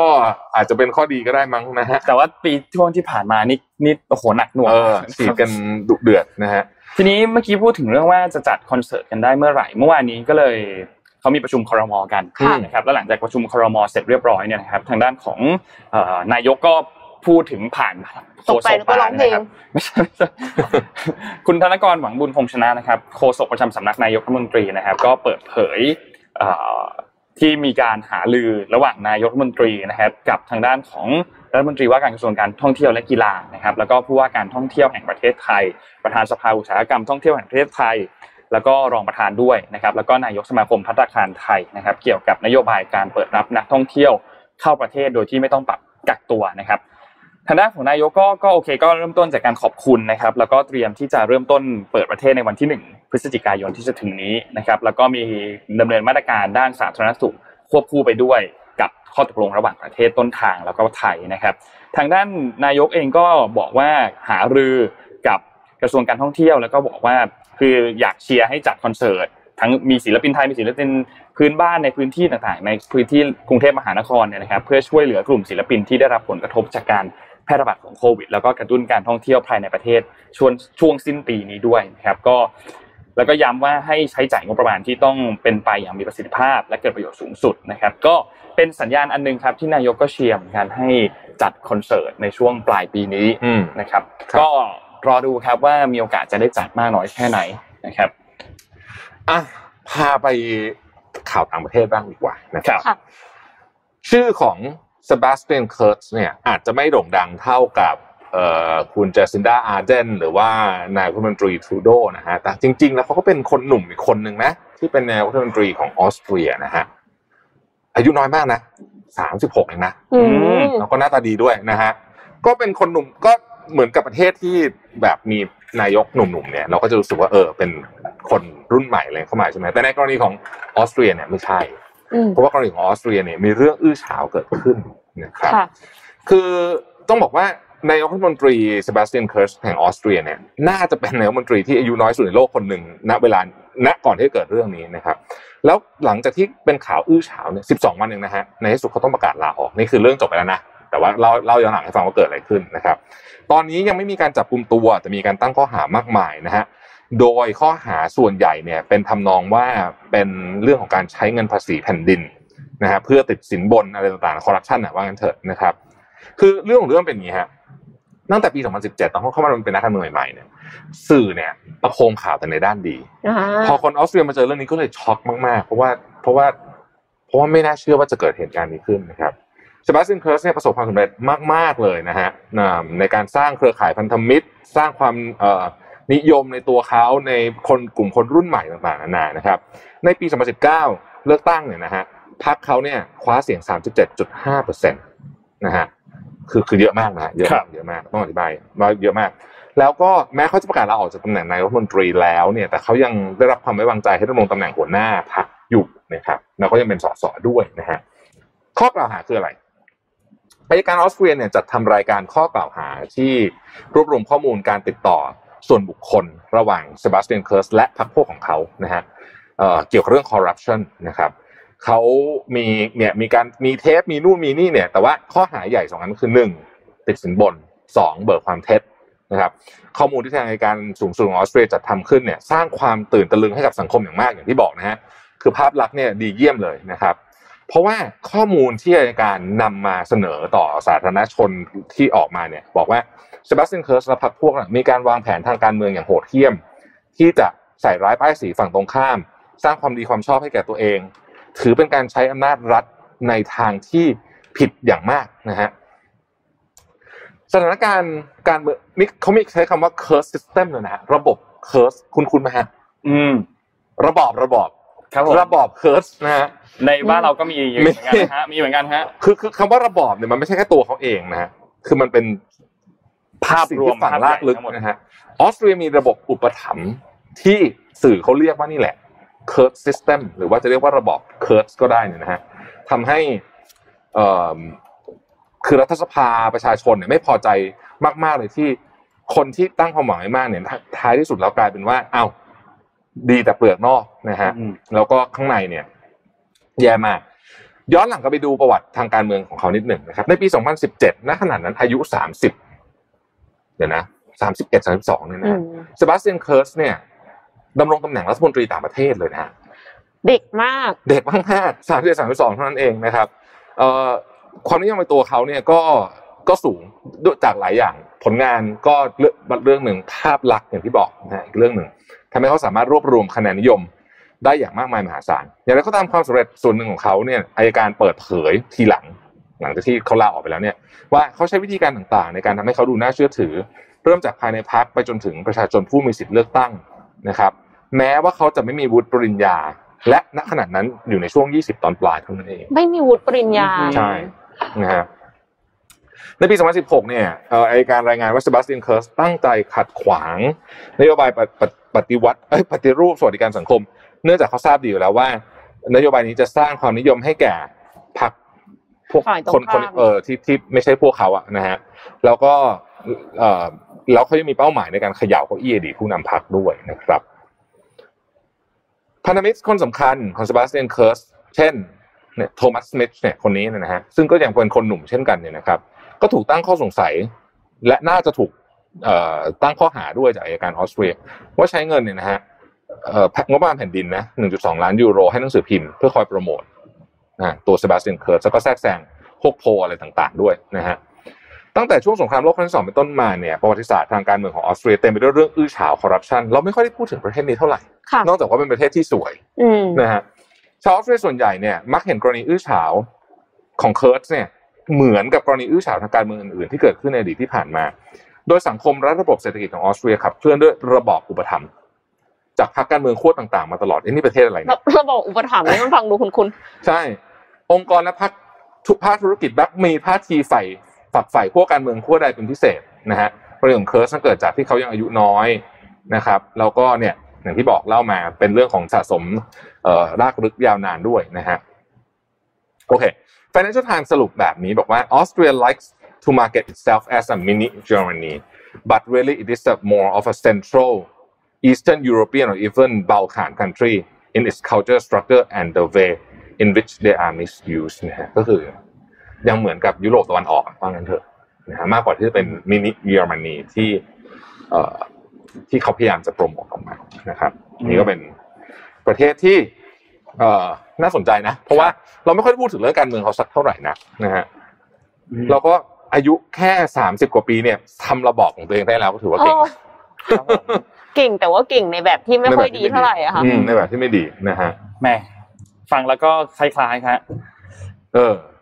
อาจจะเป็นข้อดีก็ได้มั้งนะฮะแต่ว่าปีช่วงที่ผ่านมานี่โอ้โหหนักหน่วงฉีดกันดุเดือดนะฮะทีนี้เมื่อกี้พูดถึงเรื่องว่าจะจัดคอนเสิร์ตกันได้เมื่อไหร่เมื่อวานนี้ก็เลยเขามีประชุมครม.กันนะครับแล้วหลังจากประชุมครม.เสร็จเรียบร้อยเนี่ยนะครับทางด้านของนายกก็พูดถึงผ่านโฆษกนะครับไม่ใช่คุณธนกรหวังบุญคงชนะนะครับโฆษกประจำสำนักนายกรัฐมนตรีนะครับก็เปิดเผย ที่มีการหารือระหว่างนายกรัฐมนตรีนะครับกับทางด้านของรัฐมนตรีว่าการกระทรวงการท่องเที่ยวและกีฬานะครับแล้วก็ผู้ว่าการท่องเที่ยวแห่งประเทศไทยประธานสภาอุตสาหกรรมท่องเที่ยวแห่งประเทศไทยแล้วก็รองประธานด้วยนะครับแล้วก็นายกสมาคมภัตตาคารไทยนะครับเกี่ยวกับนโยบายการเปิดรับนักท่องเที่ยวเข้าประเทศโดยที่ไม่ต้องกักตัวนะครับทางด้านของนายกก็โอเคก็เริ่มต้นจากการขอบคุณนะครับแล้วก็เตรียมที่จะเริ่มต้นเปิดประเทศในวันที่1พฤศจิกายนที่จะถึงนี้นะครับแล้วก็มีดำเนินมาตรการด้านสาธารณสุขควบคู่ไปด้วยกับข้อตกลงระหว่างประเทศต้นทางแล้วก็ไทยนะครับทางด้านนายกเองก็บอกว่าหารือกับกระทรวงการท่องเที่ยวแล้วก็บอกว่าคืออยากเชียร์ให้จัดคอนเสิร์ตทั้งมีศิลปินไทยมีศิลปินพื้นบ้านในพื้นที่ต่างๆในพื้นที่กรุงเทพมหานครเนี่ยนะครับเพื่อช่วยเหลือกลุ่มศิลปินที่ได้รับผลกระทบจากการแพร่ระบาดของโควิดแล้วก็กระตุ้นการท่องเที่ยวภายในประเทศช่วงสิ้นปีนี้ด้วยนะครับก็แล้วก็ย้ำว่าให้ใช้จ่ายงบประมาณที่ต้องเป็นไปอย่างมีประสิทธิภาพและเกิดประโยชน์สูงสุดนะครับก็เป็นสัญญาณอันนึงครับที่นายกก็เชียร์การให้จัดคอนเสิร์ตในช่วงปลายปีนี้นะครับก็รอดูครับว่ามีโอกาสจะได้จัดมากน้อยแค่ไหนนะครับอ่ะพาไปข่าวต่างประเทศบ้างดีกว่านะครับชื่อของ Sebastian Kurz เนี่ยอาจจะไม่โด่งดังเท่ากับคุณเจสินดาอาร์เจนหรือว่านายรัฐมนตรีทรูโดนะฮะแต่จริงๆแล้วเขาก็เป็นคนหนุ่มอีกคนหนึ่งนะที่เป็นนายรัฐมนตรีของออสเตรียนะฮะอายุน้อยมากนะ36เองนะแล้วก็หน้าตาดีด้วยนะฮะก็เป็นคนหนุ่มก็เหมือนกับประเทศที่แบบมีนายกหนุ่มๆเนี่ยเราก็จะรู้สึกว่าเป็นคนรุ่นใหม่อะไรเข้ามาใช่ไหมแต่ในกรณีของออสเตรียเนี่ยไม่ใช่เพราะว่ากรณีของออสเตรียเนี่ยมีเรื่องอื้อฉาวเกิดขึ้นนะครับคือต้องบอกว่านายกรัฐมนตรีเซบาสเตียนเคิร์ชแห่งออสเตรียเนี่ยน่าจะเป็นนายกรัฐมนตรีที่อายุน้อยสุดในโลกคนหนึ่งณเวลาณก่อนที่เกิดเรื่องนี้นะครับแล้วหลังจากที่เป็นข่าวอื้อฉาวเนี่ย12วันเองนะฮะในที่สุดเขาต้องประกาศลาออกนี่คือเรื่องจบไปแล้วนะแต่ว่าเล่าย้อนหลังให้ฟังว่าเกิดอะไรขึ้นนะครับตอนนี้ยังไม่มีการจับกุมตัวแต่มีการตั้งข้อหามากมายนะฮะโดยข้อหาส่วนใหญ่เนี่ยเป็นทำนองว่าเป็นเรื่องของการใช้เงินภาษีแผ่นดินนะฮะเพื่อติดสินบนอะไรต่างๆคอร์รัปชันว่างั้นเถอะนะครับคือเรื่องของเรื่องเป็นอย่างนี้ฮะตั้งแต่ปี2017ตอนเข้ามาเป็นนักการเมืองใหม่เนี่ยสื่อเนี่ยประโคมข่าวแต่ในด้านดีพอคนออสเตรียมาเจอเรื่องนี้ก็เลยช็อกมากๆเพราะว่าไม่น่าเชื่อว่าจะเกิดเหตุการณ์นี้ขึ้นนะครับเซบาสเตียน เคิร์ชเนี่ยประสบความสำเร็จมากๆเลยนะฮะในการสร้างเครือข่ายพันธมิตรสร้างความนิยมในตัวเขาในคนกลุ่มคนรุ่นใหม่ต่างๆนานานะครับในปี2019เลือกตั้งเนี่ยนะฮะพรรคเขาเนี่ยคว้าเสียง 37.5% นะฮะคือเยอะมากนะเยอะมากต้องอธิบายว่าเยอะมากแล้วก็แม้เขาจะประกาศลาออกจากตำแหน่งนายรัฐมนตรีแล้วเนี่ยแต่เขายังได้รับความไว้วางใจให้ดำรงตำแหน่งหัวหน้าพรรคอยู่นะครับแล้วก็ยังเป็นส.ส.ด้วยนะฮะข้อกล่าวหาคืออะไรอัยการออสเตรียเนี่ยจัดทำรายการข้อกล่าวหาที่รวบรวมข้อมูลการติดต่อส่วนบุคคลระหว่างเซบาสเตียน เคิร์ชและพรรคพวกของเขานะฮะเกี่ยวกับเรื่องคอร์รัปชันนะครับเขามีเทปมีนู่นมีนี่เนี่ยแต่ว่าข้อหาใหญ่2อันคือ1ติดสินบน2เบิกความเท็จนะครับข้อมูลที่ทางอัยการสูงสุดของออสเตรียจัดทำขึ้นเนี่ยสร้างความตื่นตะลึงให้กับสังคมอย่างมากอย่างที่บอกนะฮะคือภาพลักษณ์เนี่ยดีเยี่ยมเลยนะครับเพราะว่าข้อมูลที่อัยการนำมาเสนอต่อสาธารณชนที่ออกมาเนี่ยบอกว่าเซบาสเตียน เคิร์ชและพรรคพวกมีการวางแผนทางการเมืองอย่างโหดเหี้ยมที่จะใส่ร้ายป้ายสีฝั่งตรงข้ามสร้างความดีความชอบให้แก่ตัวเองถือเป็นการใช้อำนาจรัฐในทางที่ผิดอย่างมากนะฮะสถานการณ์การเมืองนี่เขามีใช้คำว่า Curse System เลยนะฮะระบบ Curse คุ้นๆไหมฮะระบอบระบอบเคิร์ชนะฮะในบ้านเราก็มีอยู่เหมือนกันฮะมีเหมือนกันฮะคือคำว่าระบอบเนี่ยมันไม่ใช่แค่ตัวเขาเองนะฮะคือมันเป็นภาพรวมฝั่งลากลึกนะฮะออสเตรียมีระบบอุปถัมภ์ที่สื่อเขาเรียกว่านี่แหละเคิร์ชซิสเต็มหรือว่าจะเรียกว่าระบอบเคิร์ชก็ได้เนี่ยนะฮะทำให้คือรัฐสภาประชาชนเนี่ยไม่พอใจมากๆเลยที่คนที่ตั้งความหวังไว้มากเนี่ยท้ายที่สุดแล้วกลายเป็นว่าเอ้าดีแต่เปลือกนอกนะฮะแล้วก็ข้างในเนี่ยแย่มากย้อนหลังก็ไปดูประวัติทางการเมืองของเขานิดหนึ่งนะครับในปี2017ณขณะนั้นอายุ30เดี๋ยวนะ31 32เนี่ยนะเซบาสเตียน เคิร์ชเนี่ยดำรงตำแหน่งรัฐมนตรีต่างประเทศเลยนะเด็กมากเด็กมาก31 32เท่านั้นเองนะครับความนิยมในตัวเขาเนี่ยก็สูงจากหลายอย่างผลงานก็เรื่องหนึ่งภาพลักษณ์อย่างที่บอกนะอีกเรื่องหนึ่งทำให้เขาสามารถรวบรวมคะแนนนิยม ได้อย่างมากมายมหาศาลอย่างไรก็ตามความสำเร็จส่วนหนึ่งของเขาเนี่ยอัยการเปิดเผยทีหลังจากที่เขาลาออกไปแล้วเนี่ยว่าเขาใช้วิธีการต่างๆในการทำให้เขาดูน่าเชื่อถือเริ่มจากภายในพรรคไปจนถึงประชาชนผู้มีสิทธิ์เลือกตั้งนะครับแม้ว่าเขาจะไม่มีวุฒิปริญญาและณขณะนั้นอยู่ในช่วง20ตอนปลายเท่านั้นเองไม่มีวุฒิปริญญาใช่นะฮะในปี2016เนี่ยอัยการรายงานว่า Sebastian Kurz ตั้งใจขัดขวางนโยบายปฏิรูปสวัสดิการสังคมเนื่องจากเขาทราบดีอยู่แล้วว่านโยบายนี้จะสร้างความนิยมให้แก่พรรคพวกคนที่ไม่ใช่พวกเขาอะนะฮะแล้วก็แล้วเขายังมีเป้าหมายในการเขย่าเก้าอี้อดีตผู้นำพรรคด้วยนะครับพันธมิตรคนสำคัญของเซบาสเตียนเคิร์สเช่นเนี่ยโทมัสมิทช์เนี่ยคนนี้นะฮะซึ่งก็ยังเป็นคนหนุ่มเช่นกันเนี่ยนะครับก็ถูกตั้งข้อสงสัยและน่าจะถูกตั้งข้อหาด้วยจากอัยการออสเตรียว่าใช้เงินเนี่ยนะฮะงบประมาณแผ่นดินนะ 1.2 ล้านยูโรให้หนังสือพิมพ์เพื่อคอยโปรโมทตัวเซบาสเตียนเคิร์สแล้วก็แทรกแซงพวกโพลอะไรต่างๆด้วยนะฮะตั้งแต่ช่วงสงครามโลกครั้งที่2เป็นต้นมาเนี่ยประวัติศาสตร์ทางการเมืองของออสเตรียเต็มไปด้วยเรื่องอื้อฉาวคอร์รัปชันเราไม่ค่อยได้พูดถึงประเทศนี้เท่าไหร่นอกจากว่าเป็นประเทศที่สวยนะฮะชาวออสเตรียส่วนใหญ่เนี่ยมักเห็นกรณีอื้อฉาวของเคิร์สเนี่ยเหมือนกับกรณีอื้อฉาวทางการเมืองอื่นๆที่เกิดขึ้นในอดีตที่ผ่านมาโดยสังคมและระบบเศรษฐกิจของออสเตรียขับเคลื่อนด้วยระบอบอุปถัมภ์จากพรรคการเมืองขั้วต่างๆมาตลอดนี่ประเทศอะไรเนี่ยระบอบอุปถัมภ์นี่ต้องฟังดูคุ้นๆใช่องค์กรและพรรคภาคธุรกิจบักมีท่าทีฝ่ายขั้วการเมืองขั้วใดเป็นพิเศษนะฮะเรื่องของเคิร์สเกิดจากที่เขายังอายุน้อยนะครับแล้วก็เนี่ยอย่างที่บอกเล่ามาเป็นเรื่องของสะสมรากลึกยาวนานด้วยนะฮะโอเค Financial Times สรุปแบบนี้บอกว่า Austria likes to market itself as a mini Germany but really it is more of a central Eastern European or even Balkan country in its culture structure and the way in which they are misused นะฮะก็คือยังเหมือนกับยุโรปตะวันออกว่างั้นเถอะนะฮะมากกว่าที่จะเป็นมินิเยอรมนีที่เขาพยายามจะโปรโมทออกมานะครับนี่ก็เป็นประเทศที่น่าสนใจนะเพราะว่าเราไม่ค่อยพูดถึงเรื่องการเมืองเขาสักเท่าไหร่นะฮะเราก็อายุแค่30กว่าปีเนี่ยทำระบอบของตัวเองได้แล้วก็ถือว่าเก่งเก่งแต่ว่าเก่งในแบบที่ไม่ค่อยดีเท่าไหร่อะค่ะในแบบที่ไม่ดีนะฮะแหมฟังแล้วก็คล้ายๆครับ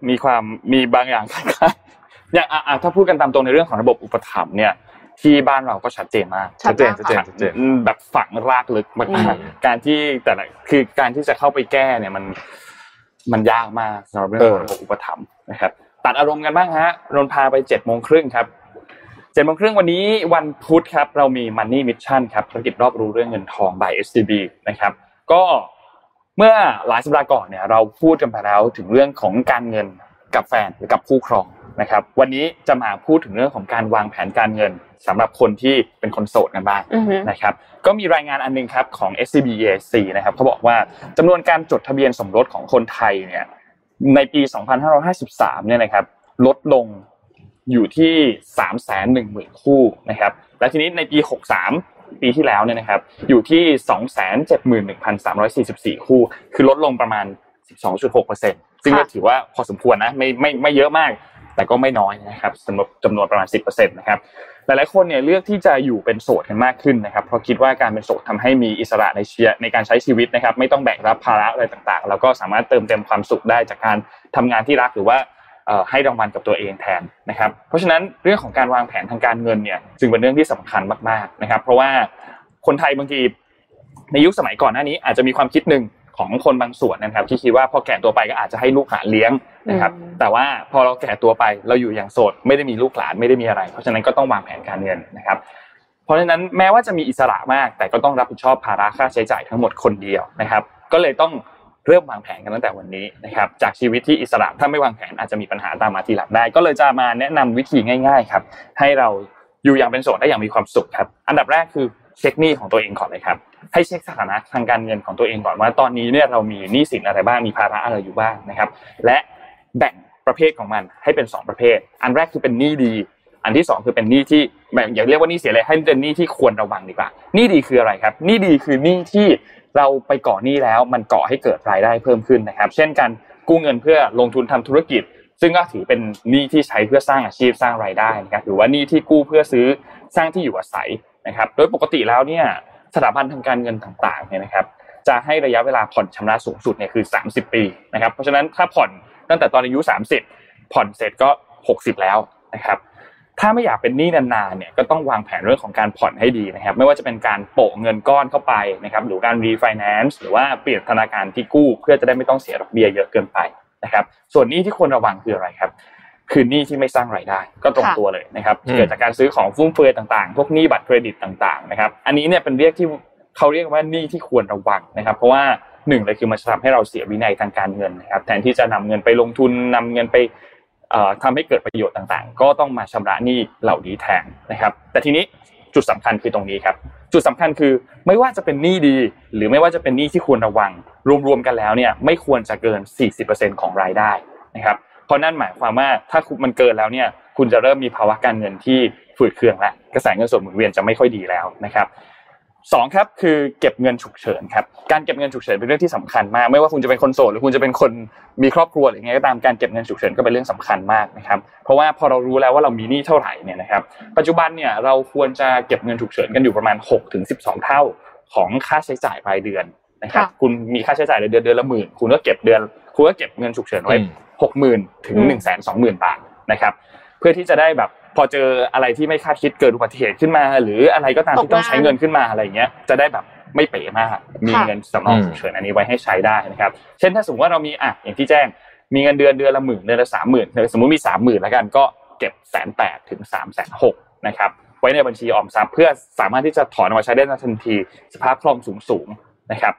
มีความมีบางอย่างคล้ายๆอย่างถ้าพูดกันตามตรงในเรื่องของระบบอุปถัมภ์เนี่ยที่บ้านเราก็ชัดเจนมากชัดเจนแบบฝังรากลึกมากการที่แต่ละคือการที่จะเข้าไปแก้เนี่ยมันยากมากสำหรับเรื่องของระบบอุปถัมภ์นะครับตัดอารมณ์กันบ้างฮะรนพาไป 7:30 นครับ 7:30 นวันนี้วันพุธครับเรามี Money Mission ครับธุรกิจรอบรู้เรื่องเงินทอง by SCB นะครับก็เมื่อหลายสัปดาห์ก่อนเนี่ยเราพูดกันไปแล้วถึงเรื่องของการเงินกับแฟนหรือกับคู่ครองนะครับวันนี้จะมาพูดถึงเรื่องของการวางแผนการเงินสำหรับคนที่เป็นคนโสดกันบ้างนะครับก็มีรายงานอันนึงครับของ SCBAC นะครับเขาบอกว่าจำนวนการจดทะเบียนสมรสของคนไทยเนี่ยในปี2553เนี่ยนะครับลดลงอยู่ที่ 310,000 คู่นะครับและทีนี้ในปี63ปีที่แล้วเนี่ยนะครับอยู่ที่ 271,344 คู่คือลดลงประมาณ 12.6% ซึ่งก็ถือว่าพอสมควรนะไม่เยอะมากแต่ก็ไม่น้อยนะครับสำหรับจำนวนประมาณ 10% นะครับหลายๆคนเนี่ยเลือกที่จะอยู่เป็นโสดกันมากขึ้นนะครับเพราะคิดว่าการเป็นโสดทำให้มีอิสระในการใช้ชีวิตนะครับไม่ต้องแบกรับภาระอะไรต่างๆแล้วก็สามารถเติมเต็มความสุขได้จากการทำงานที่รักหรือว่าให้รางวัลกับตัวเองแทนนะครับเพราะฉะนั้นเรื่องของการวางแผนทางการเงินเนี่ยจึงเป็นเรื่องที่สำคัญมากๆนะครับเพราะว่าคนไทยบางทีในยุคสมัยก่อนหน้านี้อาจจะมีความคิดนึงของคนบางส่วนนะครับที่คิดว่าพอแก่ตัวไปก็อาจจะให้ลูกหลานเลี้ยงนะครับแต่ว่าพอเราแก่ตัวไปเราอยู่อย่างโสดไม่ได้มีลูกหลานไม่ได้มีอะไรเพราะฉะนั้นก็ต้องวางแผนการเงินนะครับเพราะฉะนั้นแม้ว่าจะมีอิสระมากแต่ก็ต้องรับผิดชอบภาระค่าใช้จ่ายทั้งหมดคนเดียวนะครับก็เลยต้องเริ่มวางแผนกันตั้งแต่วันนี้นะครับจากชีวิตที่อิสระถ้าไม่วางแผนอาจจะมีปัญหาตามมาทีหลังได้ก็เลยจะมาแนะนำวิธีง่ายๆครับให้เราอยู่อย่างเป็นโสดได้อย่างมีความสุขครับอันดับแรกคือเช็คหนี้ของตัวเองก่อนเลยครับให้เช็คสถานะทางการเงินของตัวเองก่อนว่าตอนนี้เนี่ยเรามีหนี้สินอะไรบ้างมีภาระอะไรอยู่บ้างนะครับและแบ่งประเภทของมันให้เป็น2ประเภทอันแรกคือเป็นหนี้ดีอันที่2คือเป็นหนี้ที่อย่าเรียกว่าหนี้เสียเลยให้เป็นหนี้ที่ควรระวังดีกว่าหนี้ดีคืออะไรครับหนี้ดีคือหนี้ที่เราไปก่อหนี้แล้วมันก่อให้เกิดรายได้เพิ่มขึ้นนะครับเช่นการกู้เงินเพื่อลงทุนทำธุรกิจซึ่งก็ถือเป็นหนี้ที่ใช้เพื่อสร้างอาชีพสร้างรายได้นะครับหรือว่าหนี้ที่กู้เพื่อซื้อสร้างที่อยู่อาศัยนะครับโดยปกติแล้วเนี่ยสถาบันทางการเงินต่างๆเนี่ยนะครับ จะให้ระยะเวลาผ่อนชำระสูงสุดเนี่ยคือ30ปีนะครับเพราะฉะนั้นถ้าผ่อนตั้งแต่ตอนอายุ30ผ่อนเสร็จก็60แล้วนะครับถ้าไม่อยากเป็นหนี้นานๆเนี่ยก็ต้องวางแผนเรื่องของการผ่อนให้ดีนะครับไม่ว่าจะเป็นการโปะเงินก้อนเข้าไปนะครับหรือการรีไฟแนนซ์หรือว่าเปลี่ยนธนาคารที่กู้เพื่อจะได้ไม่ต้องเสียดอกเบี้ยเยอะเกินไปนะครับส่วนหนี้ที่ควรระวังคืออะไรครับคือหนี้ที่ไม่สร้างรายได้ก็ตรงตัวเลยนะครับเกิดจากการซื้อของฟุ่มเฟือยต่างๆพวกหนี้บัตรเครดิตต่างๆนะครับอันนี้เนี่ยเป็นเรียกที่เขาเรียกว่าหนี้ที่ควรระวังนะครับเพราะว่า1เลยคือมันจะทำให้เราเสียวินัยทางการเงินนะครับแทนที่จะนำเงินไปลงทุนนำเงินไปทำให้เกิดประโยชน์ต่างๆก็ต้องมาชำระหนี้เหล่านี้แทนนะครับแต่ทีนี้จุดสำคัญคือตรงนี้ครับจุดสำคัญคือไม่ว่าจะเป็นหนี้ดีหรือไม่ว่าจะเป็นหนี้ที่ควรระวังรวมๆกันแล้วเนี่ยไม่ควรจะเกิน 40% ของรายได้นะครับเพราะนั่นหมายความว่าถ้ามันเกินแล้วเนี่ยคุณจะเริ่มมีภาวะการเงินที่ฝืดเคืองแล้วกระแสเงินสดหมุนเวียนจะไม่ค่อยดีแล้วนะครับ2ครับคือเก็บเงินฉุกเฉินครับการเก็บเงินฉุกเฉินเป็นเรื่องที่สำคัญมากไม่ว่าคุณจะเป็นคนโสดหรือคุณจะเป็นคนมีครอบครัวหรือไงก็ตามการเก็บเงินฉุกเฉินก็เป็นเรื่องสำคัญมากนะครับเพราะว่าพอเรารู้แล้วว่าเรามีหนี้เท่าไหร่เนี่ยนะครับปัจจุบันเนี่ยเราควรจะเก็บเงินฉุกเฉินกันอยู่ประมาณ6ถึง12เท่าของค่าใช้จ่ายรายเดือนนะครับคุณมีค่าใช้จ่ายรายเดือนละ 10,000 คุณก็เก็บเงินฉุกเฉินไว้ 60,000 ถึง 120,000 บาทนะครับเพื่อที่จะได้แบบพอเจออะไรที่ไม่คาดคิดเกิดอุบัติเหตุขึ้นมาหรืออะไรก็ตามที่ต้องใช้เงินขึ้นมาอะไรอย่างเงี้ยจะได้แบบไม่เป๋มากมีเงินสำรองฉุกเฉินอันนี้ไว้ให้ใช้ได้นะครับเช่นถ้าสมมติว่าเรามีอย่างที่แจ้งมีเงินเดือนละ 10,000 เดือนละ 30,000 สมมุติมี 30,000 แล้วกันก็เก็บ 180,000 ถึง 360,000 นะครับไว้ในบัญชีออมทรัพย์เพื่อสามารถที่จะถอนออกมาใช้ได้ทันทีสภาพคล่องสูงๆนะครั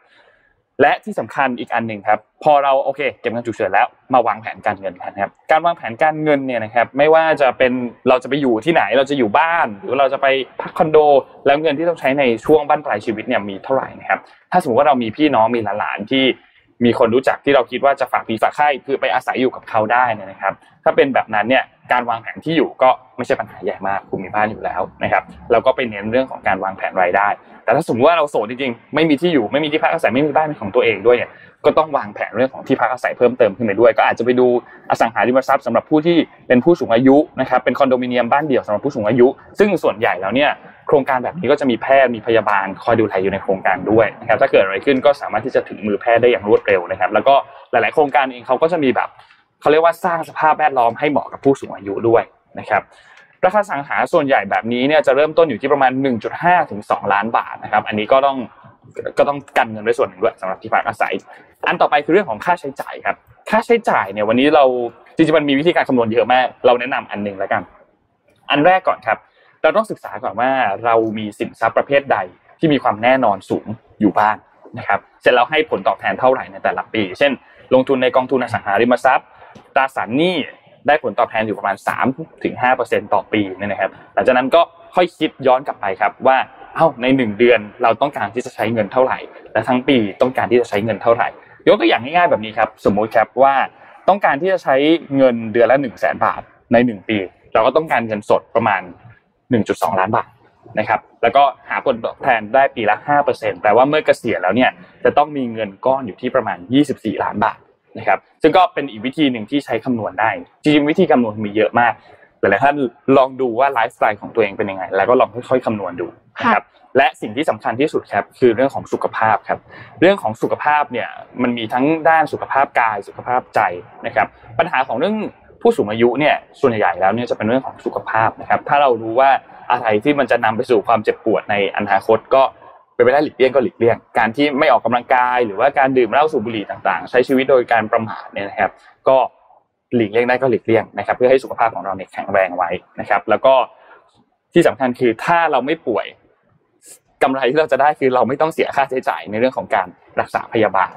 บและที่สำคัญอีกอันนึงครับพอเราโอเคเก็บเงินฉุกเฉินแล้วมาวางแผนการเงินกันครับการวางแผนการเงินเนี่ยนะครับไม่ว่าจะเป็นเราจะไปอยู่ที่ไหนเราจะอยู่บ้านหรือเราจะไปพักคอนโดแล้วเงินที่ต้องใช้ในช่วงบั้นปลายชีวิตเนี่ยมีเท่าไหร่นะครับถ้าสมมติว่าเรามีพี่น้องมีหลานๆที่มีคนรู้จักที่เราคิดว่าจะฝากพี่ฝากไข่คือไปอาศัยอยู่กับเขาได้นะครับถ้าเป็นแบบนั้นเนี่ยการวางแผนที่อยู่ก็ไม่ใช่ปัญหาใหญ่มากคุณมีบ้านอยู่แล้วนะครับเราก็ไปเน้นเรื่องของการวางแผนรายได้แต่ถ้าสมมติว่าเราโสดจริงๆไม่มีที่อยู่ไม่มีที่พักอาศัยไม่มีบ้านเป็นของตัวเองด้วยเนี่ยก็ต้องวางแผนเรื่องของที่พักอาศัยเพิ่มเติมขึ้นไปด้วยก็อาจจะไปดูอสังหาริมทรัพย์สำหรับผู้ที่เป็นผู้สูงอายุนะครับเป็นคอนโดมิเนียมบ้านเดี่ยวสำหรับผู้สูงอายุซึ่งส่วนใหญ่แล้วเนี่ยโครงการแบบนี้ก็จะมีแพทย์มีพยาบาลคอยดูแลอยู่ในโครงการด้วยนะครับถ้าเกิดอะไรขึ้นก็สามารถที่จะถึงมือแพทย์ได้อย่างรวดเร็วนะครับแล้วก็หลายๆโครงการเองเขาก็จะมีแบบเขาเรียกว่าสร้างสภาพแวดล้อมให้เหมาะกับผู้สูงอายุด้วยนะครับราคาสังหาส่วนใหญ่แบบนี้เนี่ยจะเริ่มต้นอยู่ที่ประมาณ 1.5 ถึง 2 ล้านบาทนะครับอันนี้ก็ต้องกันเงินไว้ส่วนหนึ่งด้วยสำหรับที่พักอาศัยอันต่อไปคือเรื่องของค่าใช้จ่ายครับค่าใช้จ่ายเนี่ยวันนี้เราจริงๆมันมีวิธีการคำนวณเยอะมากเราแนะนำอันนึงแล้วกันอันแรกก่อนครับเราต้องศึกษาก่อนว่าเรามีสินทรัพย์ประเภทใดที่มีความแน่นอนสูงอยู่บ้างนะครับเสร็จแล้วให้ผลตอบแทนเท่าไหร่ในแต่ละปีเช่นลงทุนในกองทุนอสังหาริมทรัพย์ตราสารหนี้ได้ผลตอบแทนอยู่ประมาณ 3-5% ต่อปีเนี่ยนะครับหลังจากนั้นก็ค่อยคิดย้อนกลับไปครับว่าใน1เดือนเราต้องการที่จะใช้เงินเท่าไหร่และทั้งปีต้องการที่จะใช้เงินเท่าไหร่ยกตัวอย่างง่ายๆแบบนี้ครับสมมุติครับว่าต้องการที่จะใช้เงินเดือนละ 100,000 บาทใน1ปีเราก็ต้องการเงินสดประมาณ 1.2 ล้านบาทนะครับแล้วก็หาผลตอบแทนได้ปีละ 5% แปลว่าเมื่อเกษียณแล้วเนี่ยจะต้องมีเงินก้อนอยู่ที่ประมาณ 24 ล้านบาทนะครับซึ่งก็เป็นอีกวิธีหนึ่งที่ใช้คำนวณได้จริงๆวิธีคำนวณมีเยอะมากแต่ละท่านลองดูว่าไลฟ์สไตล์ของตัวเองเป็นยังไงแล้วก็ลองค่อยๆคำนวณดูนะครับและสิ่งที่สำคัญที่สุดครับคือเรื่องของสุขภาพครับเรื่องของสุขภาพเนี่ยมันมีทั้งด้านสุขภาพกายสุขภาพใจนะครับปัญหาของเรื่องผู้สูงอายุเนี่ยส่วนใหญ่แล้วเนี่ยจะเป็นเรื่องของสุขภาพนะครับถ้าเรารู้ว่าอะไรที่มันจะนำไปสู่ความเจ็บปวดในอนาคตก็เป็นไปได้หลีกเลี่ยงก็หลีกเลี่ยงการที่ไม่ออกกำลังกายหรือว่าการดื่มเหล้าสูบบุหรี่ต่างๆใช้ชีวิตโดยการประมาทเนี่ยนะครับก็หลีกเลี่ยงได้ก็หลีกเลี่ยงนะครับเพื่อให้สุขภาพของเราเนี่ยแข็งแรงไว้นะครับแล้วก็ที่สำคัญคือถ้าเราไม่ป่วยกำไรที่เราจะได้คือเราไม่ต้องเสียค่าใช้จ่ายในเรื่องของการรักษาพยาบาล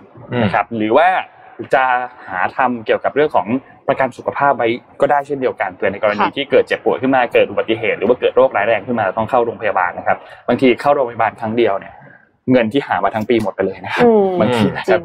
นะครับหรือว่าจะหาทำเกี่ยวกับเรื่องของประกันสุขภาพไว้ก็ได้เช่นเดียวกันเผื่อในกรณีที่เกิดเจ็บป่วยขึ้นมาเกิดอุบัติเหตุหรือว่าเกิดโรคร้ายแรงขึ้นมาต้องเข้าโรงพยาบาลนะครับบางทีเข้าโรงพยาบาลครั้งเดียวเนี่ยเงินที่หามาทั้งปีหมดไปเลยนะครับบางทีนะครับ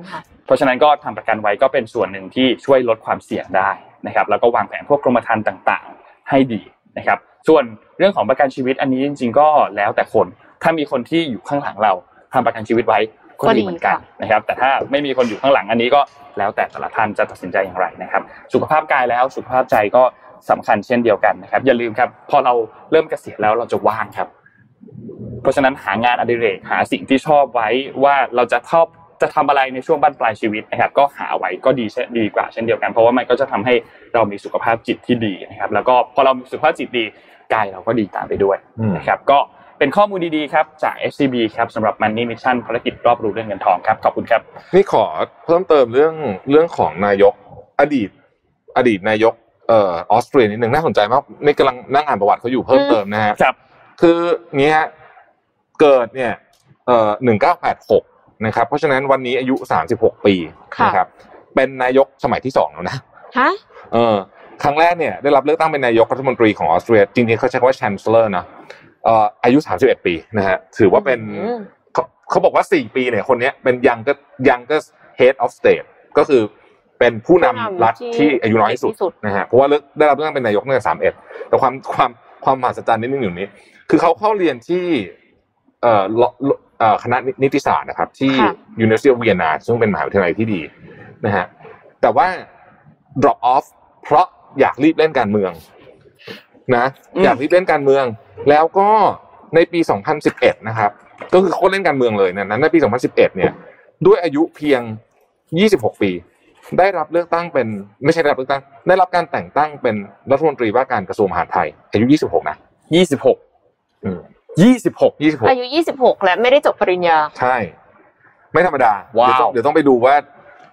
เพราะฉะนั้นก็ทำประกันไว้ก็เป็นส่วนหนึ่งที่ช่วยลดความเสี่ยงได้นะครับแล้วก็วางแผนพวกกรมธรรม์ต่างๆให้ดีนะครับส่วนเรื่องของประกันชีวิตอันนี้จริงๆก็แล้วแต่คนถ้ามีคนที่อยู่ข้างหลังเราทำประกันชีวิตไว้ก็ดีเหมือนกันนะครับแต่ถ้าไม่มีคนอยู่ข้างหลังอันนี้ก็แล้วแต่แต่ละท่านจะตัดสินใจอย่างไรนะครับสุขภาพกายแล้วสุขภาพใจก็สำคัญเช่นเดียวกันนะครับอย่าลืมครับพอเราเริ่มเกษียณแล้วเราจะว่างครับเพราะฉะนั้นหางานอดิเรกหาสิ่งที่ชอบไว้ว่าเราจะชอบ จะทำอะไรในช่วงบั้นปลายชีวิตนะครับก็หาไว้ก็ดีกว่าเช่นเดียวกันเพราะว่ามันก็จะทำให้เรามีสุขภาพจิตที่ดีนะครับแล้วก็พอเรามีสุขภาพจิตดีกายเราก็ดีตามไปด้วยนะครับก็เป็นข้อมูลดีๆครับจาก SCB ครับสำหรับ Money Mission ภารกิจรอบรู้เรื่องเงินทองครับขอบคุณครับนี่ขอเพิ่มเติมเรื่องของนายกอดีตนายกออสเตรียนิดนึงน่าสนใจมากนี่กำลังนั่งอ่านประวัติเขาอยู่เพิ่มเติมนะฮะครับคืออย่างนี้ฮะเกิดเนี่ย1986นะครับเพราะฉะนั้นวันนี้อายุ36ปีนะครับเป็นนายกสมัยที่2แล้วนะฮะครั้งแรกเนี่ยได้รับเลือกตั้งเป็นนายกรัฐมนตรีของออสเตรียจริงๆเขาใช้คำว่า Chancellor นะอายุ31ปีนะฮะถือว่าเป็นเขาบอกว่า4ปีเนี่ยคนนี้เป็น youngest head of state ก็คือเป็นผู้นำรัฐที่อายุน้อยที่สุดนะฮะเพราะว่าได้รับเลือกตั้งเป็นนายกตั้งแต่31แต่ความมหัศจรรย์นิดนึงอยู่นี้คือเขาเข้าเรียนที่คณะนิติศาสตร์นะครับที่ University of Vienna ซึ่งเป็นมหาวิทยาลัยที่ดีนะฮะแต่ว่า drop off เพราะอยากรีบเล่นการเมืองนะอยากรีบเล่นการเมืองแล้วก็ในปี2011นะครับก็คือเขาเล่นการเมืองเลยนะในปี2011เนี่ยด้วยอายุเพียง26ปีได้รับเลือกตั้งเป็นไม่ใช่ได้รับเลือกตั้งได้รับการแต่งตั้งเป็นรัฐมนตรีว่าการกระทรวงมหาดไทยอายุ26นะ26อายุ26และไม่ได้จบปริญญาใช่ไม่ธรรมดาเดี๋ยวต้องไปดูว่า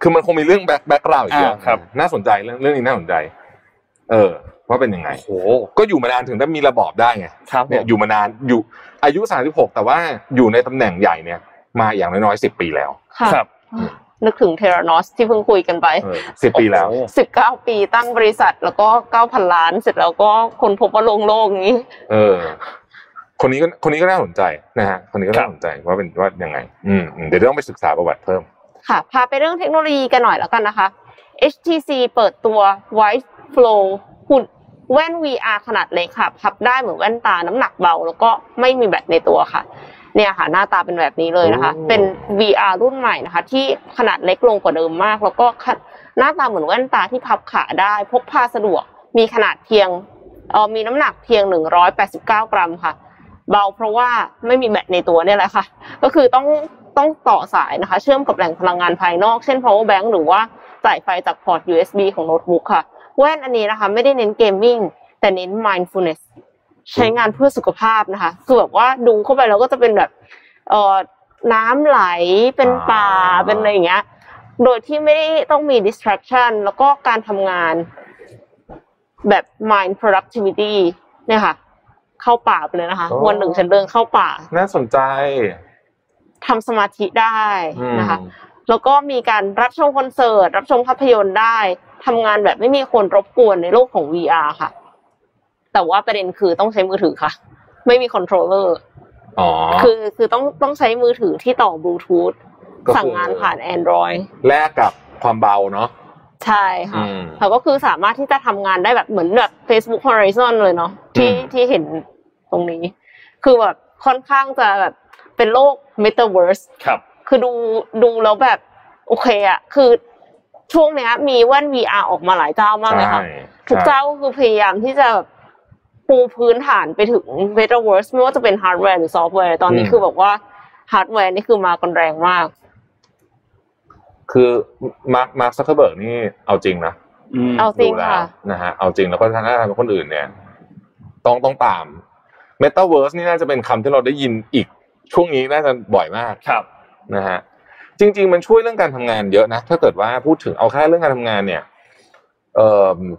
คือมันคงมีเรื่องแบ็คกราวด์อีกเยอะน่าสนใจเรื่องนี้น่าสนใจว่าเป็นยังไงโอ้ก็อยู่มานานถึงได้มีระบอบได้ไงเนี่ยอยู่มานานอยู่อายุ36แต่ว่าอยู่ในตำแหน่งใหญ่เนี่ยมาอย่างน้อยๆ10ปีแล้วครับนึกถึงเทรานอสที่เพิ่งคุยกันไป10ปีแล้ว19ปีตั้งบริษัทแล้วก็ 9,000 ล้านเสร็จแล้วก็คนพบว่าลงโลกอย่างงี้คนนี้ก็น่าสนใจนะฮะคนนี้ก็น่าสนใจว่ายังไงเดี๋ยวต้องไปศึกษาประวัติเพิ่มค่ะพาไปเรื่องเทคโนโลยีกันหน่อยแล้วกันนะคะ HTC เปิดตัว Wide Flow หุ่นแว่น VR ขนาดเล็กค่ะพับได้เหมือนแว่นตาน้ำหนักเบาแล้วก็ไม่มีแบตในตัวค่ะเนี่ยค่ะหน้าตาเป็นแบบนี้เลยนะคะเป็น VR รุ่นใหม่นะคะที่ขนาดเล็กลงกว่าเดิมมากแล้วก็หน้าตาเหมือนแว่นตาที่พับขาได้พกพาสะดวกมีขนาดเพียงมีน้ำหนักเพียง189กรัมค่ะเบาเพราะว่าไม่มีแบตในตัวเนี่ยแหละค่ะก็คือต้องต่อสายนะคะเชื่อมกับแหล่งพลังงานภายนอกเช่น power bank หรือว่าจ่ายไฟจากพอร์ต USB ของโน้ตบุ๊กค่ะแว่นอันนี้นะคะไม่ได้เน้นเกมมิ่งแต่เน้น mindfulness ใช้งานเพื่อสุขภาพนะคะคือแบบว่าดูเข้าไปแล้วก็จะเป็นแบบน้ำไหลเป็นป่าเป็นอะไรอย่างเงี้ยโดยที่ไม่ได้ต้องมี distraction แล้วก็การทำงานแบบ mind productivity เนี่ยค่ะเข้าป่าไปเลยนะคะวันหนึ่งฉันเดินเข้าป่าน่าสนใจทำสมาธิได้นะคะแล้วก็มีการรับชมคอนเสิร์ตรับชมภาพยนตร์ได้ทำงานแบบไม่มีคนรบกวนในโลกของ VR ค่ะแต่ว่าประเด็นคือต้องใช้มือถือค่ะไม่มีคอนโทรลเลอร์คือต้องใช้มือถือที่ต่อบลูทูธสั่งงานผ่าน Android แลกกับความเบาเนาะใช่ค่ะแล้วก็คือสามารถที่จะทำงานได้แบบเหมือนแบบ Facebook Horizon เลยเนาะที่เห็นตรงนี้คือแบบค่อนข้างจะแบบเป็นโลก Metaverse ครับคือดูแล้วแบบโอเคอะคือช่วงเนี้ยมีแว่น VR ออกมาหลายเจ้ามากเลยค่ะทุกเจ้าก็คือพยายามที่จะแบบปูพื้นฐานไปถึง Metaverse ไม่ว่าจะเป็นฮาร์ดแวร์หรือซอฟต์แวร์ตอนนี้คือแบบว่าฮาร์ดแวร์นี่คือมากันแรงมากคือมาร์ค ซักเคอร์เบิร์กนี่เอาจริงนะเอาจริงค่ะนะฮะเอาจริงแล้วก็ทางด้านคนอื่นเนี่ยต้องตาม Metaverse นี่น่าจะเป็นคำที่เราได้ยินอีกช่วงนี้น่าจะบ่อยมากครับนะฮะจริงๆมันช่วยเรื่องการทำงานเยอะนะถ้าเกิดว่าพูดถึงเอาแค่เรื่องการทำงานเนี่ย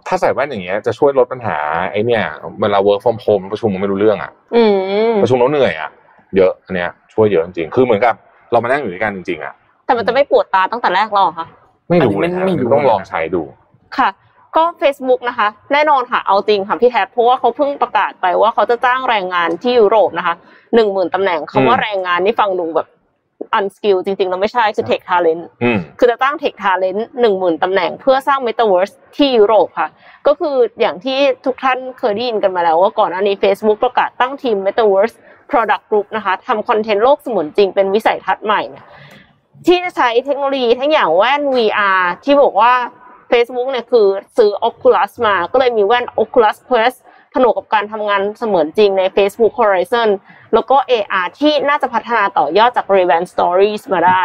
ถ้าใส่แว่นอย่างเงี้ยจะช่วยลดปัญหาไอ้เนี่ยเวลา work from home ประชุมไม่รู้เรื่องอ่ะประชุมแล้วเหนื่อยอ่ะเยอะอันเนี้ยช่วยเยอะจริงๆคือเหมือนกับเรามานั่งอยู่ด้วยกันจริงๆอ่ะแต่มันจะไม่ปวดตาตั้งแต่แรกหรอคะไม่รู้ต้องลองใช้ดูค่ะก็ Facebook นะคะแน่นอนค่ะเอาจริงค่ะพี่แท็บเพราะว่าเขาเพิ่งประกาศไปว่าเขาจะจ้างแรงงานที่ยุโรปนะคะ 10,000 ตำแหน่งคำว่าแรงงานนี่ฟังดูแบบunskill จริงๆเราไม่ใช่คือ Tech Talent คือจะตั้ง Tech Talent 10,000 ตำแหน่งเพื่อสร้าง Metaverse ที่ยุโรปค่ะก็คืออย่างที่ทุกท่านเคยได้ยินกันมาแล้วว่าก่อนหน้านี้ Facebook ประกาศตั้งทีม Metaverse Product Group นะคะทำคอนเทนต์โลกเสมือนจริงเป็นวิสัยทัศน์ใหม่เนี่ยที่จะใช้เทคโนโลยีทั้งอย่างแว่น VR ที่บอกว่า Facebook เนี่ยคือซื้อ Oculus มาก็เลยมีแว่น Oculus Quest ผนวกกับการทำงานเสมือนจริงใน Facebook Horizon แล้วก็ AR ที่น่าจะพัฒนาต่อยอดจาก Ray-Ban Stories มาได้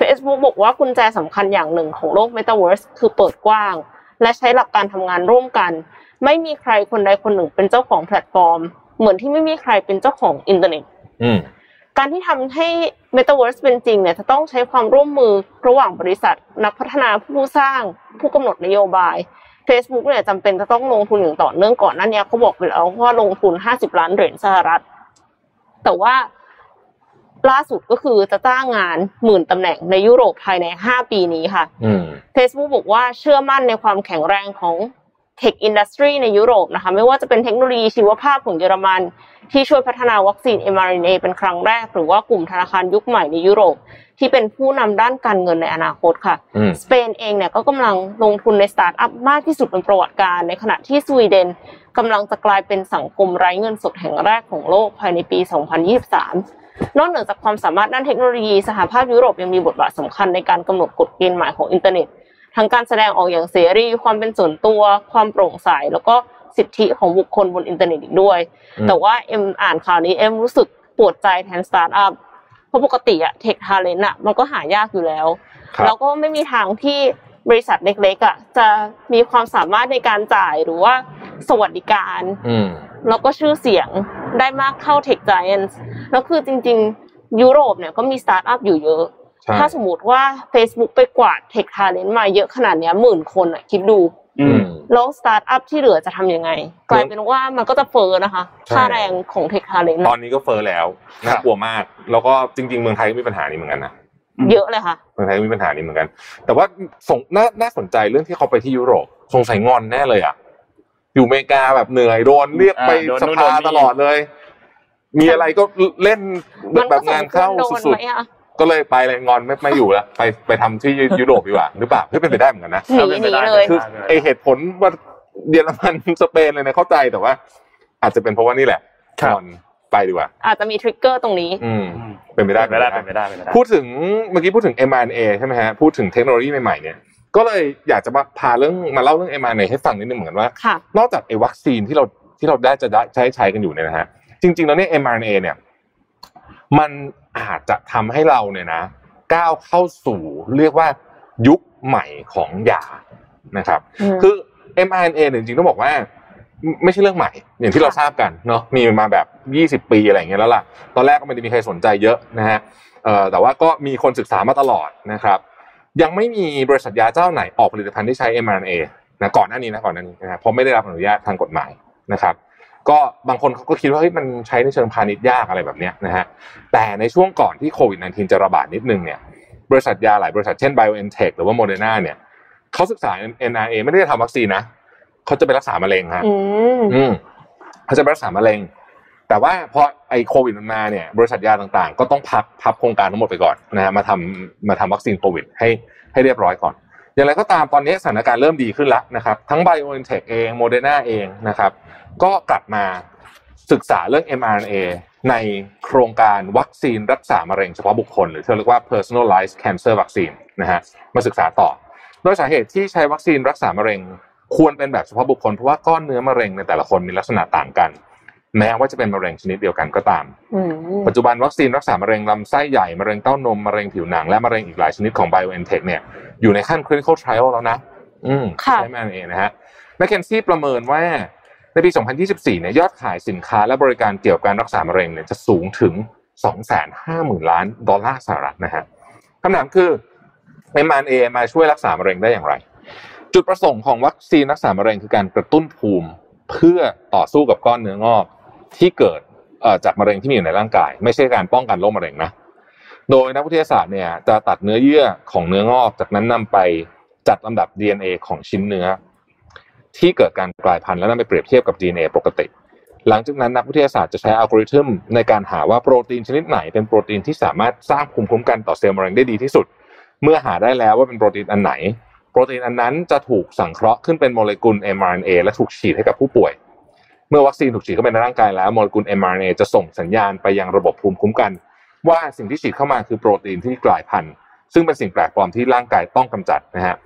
Facebook บอกว่ากุญแจสำคัญอย่างหนึ่งของโลก Metaverse คือเปิดกว้างและใช้หลักการทำงานร่วมกันไม่มีใครคนใดคนหนึ่งเป็นเจ้าของแพลตฟอร์มเหมือนที่ไม่มีใครเป็นเจ้าของอินเทอร์เน็ตการที่ทำให้ Metaverse เป็นจริงเนี่ยจะต้องใช้ความร่วมมือระหว่างบริษัทนักพัฒนาผู้สร้างผู้กำหนดนโยบาย Facebook เนี่ยจำเป็นจะต้องลงทุนอย่างต่อเนื่องก่อนหน้านี้เขาบอกไปแล้วว่าลงทุน$50 ล้านแต่ว่าล่าสุดก็คือจะตั้งงาน 10,000 ตำแหน่งในยุโรปภายใน5ปีนี้ค่ะ Facebook บอกว่าเชื่อมั่นในความแข็งแรงของ Tech Industry ในยุโรปนะคะไม่ว่าจะเป็นเทคโนโลยีชีวภาพของเยอรมันที่ช่วยพัฒนาวัคซีน mRNA เป็นครั้งแรกหรือว่ากลุ่มธนาคารยุคใหม่ในยุโรปที่เป็นผู้นำด้านการเงินในอนาคตค่ะสเปนเองเนี่ยก็กำลังลงทุนในสตาร์ทอัพมากที่สุดเป็นประวัติการในขณะที่สวีเดนกำลังจะกลายเป็นสังคมไร้เงินสดแห่งแรกของโลกภายในปี 2023นอกเหนือจากความสามารถด้านเทคโนโลยีสหภาพยุโรปยังมีบทบาทสำคัญในการกำหนดกฎเกณฑ์ใหม่ของอินเทอร์เน็ตทั้งการแสดงออกอย่างเสรีความเป็นส่วนตัวความโปร่งใสแล้วก็สิทธิของบุคคลบนอินเทอร์เน็ตอีกด้วยแต่ว่าเอ็มอ่านข่าวนี้เอ็มรู้สึกปวดใจแทนสตาร์ทอัพเพราะปกติอะเทคทาเลนต์อะมันก็หายากอยู่แล้วแล้วก็ไม่มีทางที่บริษัทเล็กๆอะจะมีความสามารถในการจ่ายหรือว่าสวัสดิการแล้วก็ชื่อเสียงได้มากเท่าเทคไจแอนท์แล้วคือจริงๆยุโรปเนี่ยก็มีสตาร์ทอัพอยู่เยอะถ้าสมมุติว่า Facebook ไปกวาดเทคทาเลนต์มาเยอะขนาดเนี้ย10,000 คนอ่ะคิดดูแล้วสตาร์ทอัพที่เหลือจะทำยังไงกลายเป็นว่ามันก็จะเฟ้อนะคะค่าแรงของเทคทาเลนต์ตอนนี้ก็เฟ้อแล้วน่ากลัวมากแล้วก็จริงๆเมืองไทยก็มีปัญหานี้เหมือนกันนะเยอะเลยค่ะเมืองไทยก็มีปัญหานี้เหมือนกันแต่ว่าน่าสนใจเรื่องที่เขาไปที่ยุโรปสงสัยงอนแน่เลยอ่ะอยู่อเมริกาแบบเหนื่อยโดนเรียกไปสภาตลอดเลยมีอะไรก็เล่นแบบงานเข้าสุดๆก็เลยไปเลยงอนไม่อยู่แล้วไปทำที่ยุโรปดีกว่าหรือเปล่าเพื่อเป็นไปได้เหมือนกันนะหนีเลยคือไอเหตุผลว่าเยอรมันสเปนอะไรเนี่ยเข้าใจแต่ว่าอาจจะเป็นเพราะว่านี่แหละงอนไปดีกว่าอาจจะมีทริกเกอร์ตรงนี้เป็นไปได้พูดถึง mRNA ใช่ไหมฮะพูดถึงเทคโนโลยีใหม่ๆเนี่ยก็เลยอยากจะมาเล่าเรื่อง mRNA ให้ฟังนิดนึงเหมือนกันว่านอกจากไอ้วัคซีนที่เราได้จะใช้กันอยู่เนี่ยนะฮะจริงๆแล้วเนี่ย mRNA เนี่ยมันอาจจะทำให้เราเนี่ยนะก้าวเข้าสู่เรียกว่ายุคใหม่ของยานะครับคือ mRNA เนี่ยจริงๆต้องบอกว่าไม่ใช่เรื่องใหม่อย่างที่เราทราบกันเนาะมีมาแบบ20 ปีอะไรอย่างเงี้ยแล้วล่ะตอนแรกก็ไม่ได้มีใครสนใจเยอะนะฮะแต่ว่าก็มีคนศึกษามาตลอดนะครับยังไม่มีบริษัทยาเจ้าไหนออกผลิตภัณฑ์ที่ใช้ mRNA นะก่อนหน้านี้นะเพราะไม่ได้รับอนุญาตทางกฎหมายนะครับก็บางคนเขาก็คิดว่าเฮ้ยมันใช้ในเชิงพาณิชย์ยากอะไรแบบเนี้ยนะฮะแต่ในช่วงก่อนที่โควิด-19 จะระบาดนิดนึงเนี่ยบริษัทยาหลายบริษัทเช่น BioNTech หรือว่า Moderna เนี่ยเขาศึกษา mRNA ไม่ได้ทำวัคซีนนะเขาจะไปรักษามะเร็งฮะเขาจะไปรักษามะเร็งแต่ว่าพอไอ้โควิดมันมาเนี่ยบริษัทยาต่างๆก็ต้องพับโครงการทั้งหมดไปก่อนนะฮะมาทำวัคซีนโควิดให้เรียบร้อยก่อนอย่างไรก็ตามตอนนี้สถานการณ์เริ่มดีขึ้นแล้วนะครับทั้ง BioNTech เอง Moderna เองนะครับก็กลับมาศึกษาเรื่อง mRNA ในโครงการวัคซีนรักษามะเร็งเฉพาะบุคคลหรือที่เรียกว่า Personalized Cancer Vaccine นะฮะมาศึกษาต่อโดยสาเหตุที่ใช้วัคซีนรักษามะเร็งควรเป็นแบบเฉพาะบุคคลเพราะว่าก้อนเนื้อมะเร็งในแต่ละคนมีลักษณะต่างกันแม้ว่าจะเป็นมะเร็งชนิดเดียวกันก็ตามปัจจุบันวัคซีนรักษามะเร็งลำไส้ใหญ่มะเร็งเต้านมมะเร็งผิวหนังและมะเร็งอีกหลายชนิดของ BioNTech เนี่ยอยู่ในขั้น Clinical Trial แล้วนะใช่มั้ยเองนะฮะ McKinsey ประเมินว่าในปี 2024 เนี่ยยอดขายสินค้าและบริการเกี่ยวกับการรักษามะเร็งเนี่ยจะสูงถึง 250,000 ล้านดอลลาร์สหรัฐนะฮะคำถามคือmRNA มาช่วยรักษามะเร็งได้อย่างไรจุดประสงค์ของวัคซีนรักษามะเร็งคือการกระตุ้นภูมิเพื่อต่อสู้กับก้อนเนื้องอกที่เกิดจากมะเร็งที่มีอยู่ในร่างกายไม่ใช่การป้องกันโรคมะเร็งนะโดยนักวิทยาศาสตร์เนี่ยจะตัดเนื้อเยื่อของเนื้องอกจากนั้นนำไปจัดลำดับ DNA ของชิ้นเนื้อที่เกิดการกลายพันธุ์แล้วนำไปเปรียบเทียบกับ DNA ปกติหลังจากนั้นนักวิทยาศาสตร์จะใช้อัลกอริทึมในการหาว่าโปรตีนชนิดไหนเป็นโปรตีนที่สามารถสร้างภูมิคุ้มกันต่อเซลล์มะเร็งได้ดีที่สุดเมื่อหาได้แล้วว่าเป็นโปรตีนอันไหนโปรตีนอันนั้นจะถูกสังเคราะห์ขึ้นเป็นโมเลกุล mRNA และถูกฉีดให้กับผู้ป่วยเมื่อวัคซีนถูกฉีดเข้าไปในร่างกายแล้วโมเลกุล mRNA จะส่งสัญญาณไปยังระบบภูมิคุ้มกันว่าสิ่งที่ฉีดเข้ามาคือโปรตีนที่กลายพันธุ์ซึ่งเป็นสิ่งแปลกปลอมที่ร่างกายต้องกำจัดนะฮะ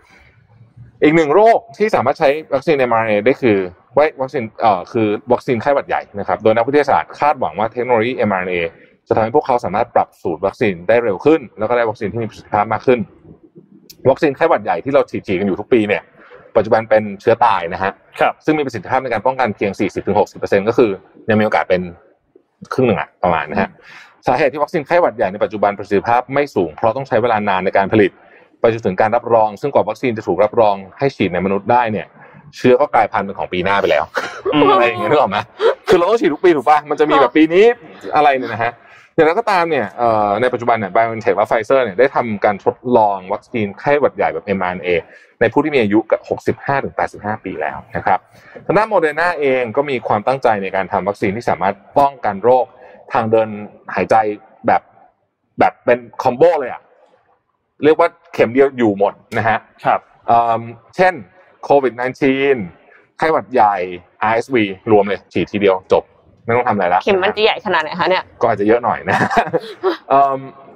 อีก1โรคที่สามารถใช้วัคซีน mRNA ได้คือวัคซีนไข้หวัดใหญ่นะครับโดยนักวิทยาศาสตร์คาดหวังว่าเทคโนโลยี mRNA จะทำให้พวกเขาสามารถปรับสูตรวัคซีนได้เร็วขึ้นแล้วก็ได้วัคซีนที่มีประสิทธิภาพมากขึ้นวัคซีนไข้หวัดใหญ่ที่เราฉีดกันอยู่ทุกปีเนี่ยปัจจุบันเป็นเชื้อตายนะฮะซึ่งมีประสิทธิภาพในการป้องกันเพียง 40-60% ก็คือยังมีโอกาสเป็นครึ่งหนึ่งอ่ะประมาณนะฮะสาเหตุที่วัคซีนไข้หวัดใหญ่ในปัจจุบันประสิทธิภาพไม่สูงเพราะต้องใช้เวลานานในการผลิตไปจนถึงการรับรองซึ่งกว่าวัคซีนจะถูกรับรองให้ฉีดในมนุษย์ได้เนี่ยเชื้อก็กลายพันธุ์เป็นของปีหน้าไปแล้วอะไรอย่างเงี้ยนึกออกมั้ยคือเราต้องฉีดทุกปีถูกป่ะมันจะมีแบบปีนี้อะไรเนี่ยนะฮะอย่างไรก็ตามเนี่ยในปัจจุบันเนี่ย BioNTech และ Pfizer เนี่ยได้ทำการทดลองวัคซีนไข้หวัดใหญ่แบบ mRNA ในผู้ที่มีอายุ 65-85 ปีแล้วนะครับทางด้าน Moderna เองก็มีความตั้งใจในการทำวัคซีนที่สามารถป้องกันโรคทางเดินหายใจแบบเป็นคอมโบเลยอ่ะเรียกว่าเข็มเดียวอยู่หมดนะฮะครับเช่นโควิด-19 ไข้หวัดใหญ่ RSV รวมเลยฉีดทีเดียวจบไม่ต้องทำอะไรแล้วเข็มมันจะใหญ่ขนาดไหนคะเนี่ยก็อาจจะเยอะหน่อยนะ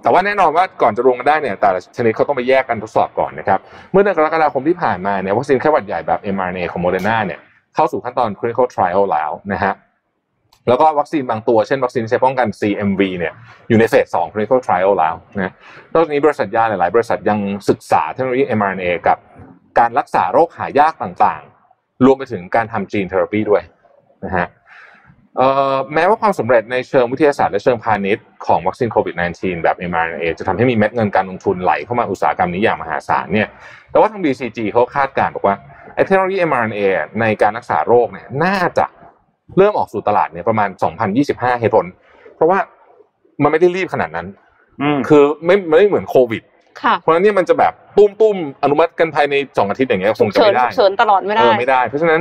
แต่ว่าแน่นอนว่าก่อนจะรวมกันได้เนี่ยแต่ละชนิดเขาต้องไปแยกกันทดสอบก่อนนะครับเมื่อเดือนกรกฎาคมที่ผ่านมาเนี่ยวัคซีนไข้หวัดใหญ่แบบ mRNA ของ Moderna เนี่ยเข้าสู่ขั้นตอน clinical trial แล้วนะฮะแล้วก็วัคซีนบางตัวเช่นวัคซีนที่ใช้ป้องกัน CMV เนี่ยอยู่ในเฟส 2 clinical trial แล้วนะนอกจากนี้บริษัทยาหลายบริษัทยังศึกษาเทคโนโลยี mRNA กับการรักษาโรคหายากต่างๆรวมไปถึงการทำจีนเทอราปีด้วยนะฮะแม้ว่าความสำเร็จในเชิงวิทยาศาสตร์และเชิงพาณิชย์ของวัคซีนโควิด -19 แบบ mRNA จะทำให้มีเม็ดเงินการลงทุนไหลเข้ามาอุตสาหกรรมนี้อย่างมหาศาลเนี่ยแต่ว่าทาง BCG เขาคาดการณ์บอกว่าไอ้เทคโนโลยี mRNA ในการรักษาโรคเนี่ยน่าจะเริ่มออกสู่ตลาดเนี่ยประมาณ2025เหตุผลเพราะว่ามันไม่ได้รีบขนาดนั้นคือไม่เหมือนโควิดเพราะฉะนั้นเนี่ยมันจะแบบตุ้มๆอนุมัติกันภายใน2อาทิตย์อย่างเงี้ยคงจะไม่ได้เฉินตลอดไม่ได้ไม่ได้เพราะฉะนั้น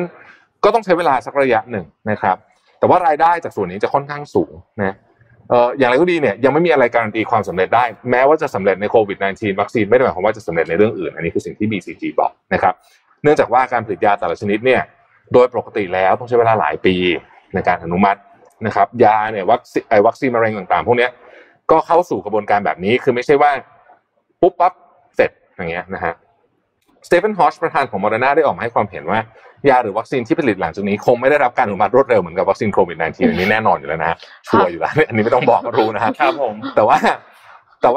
ก็ต้องใช้เวลาสักระยะหนึ่งนะครับแต่ว่ารายได้จากส่วนนี้จะค่อนข้างสูงนะอย่างไรก็ดีเนี่ยยังไม่มีอะไรการันตีความสำเร็จได้แม้ว่าจะสำเร็จในโควิด -19 วัคซีนไม่ได้หมายความว่าจะสำเร็จในเรื่องอื่นอันนี้คือสิ่งที่ BCG บอกนะครับเนื่องจากว่าการผลิตยาแต่ละชนิดเนี่ยโดยปกติแล้วต้องใช้เวลาหลายปีในการอนุมัตินะครับยาเนี่ยวัคซีนมะเร็งต่างๆพวกนี้ก็เข้าสู่กระบวนการแบบนี้คือไม่ใช่ว่าปุ๊บปั๊บเสร็จอย่างเงี้ยนะฮะสเตฟานฮอชประธานของ Moderna ได้ออกมาให้ความเห็นว่ายาหรือวัคซีนที่ผลิตหลังจากนี้คงไม่ได้รับการอนุมัติรวดเร็วเหมือนกับวัคซีนโควิด -19 อันนี้แน่นอนอยู่แล้วนะฮะชัวร์อยู่แล้วอันนี้ไม่ต้องบอกก็รู้นะครับครับผมแต่ว่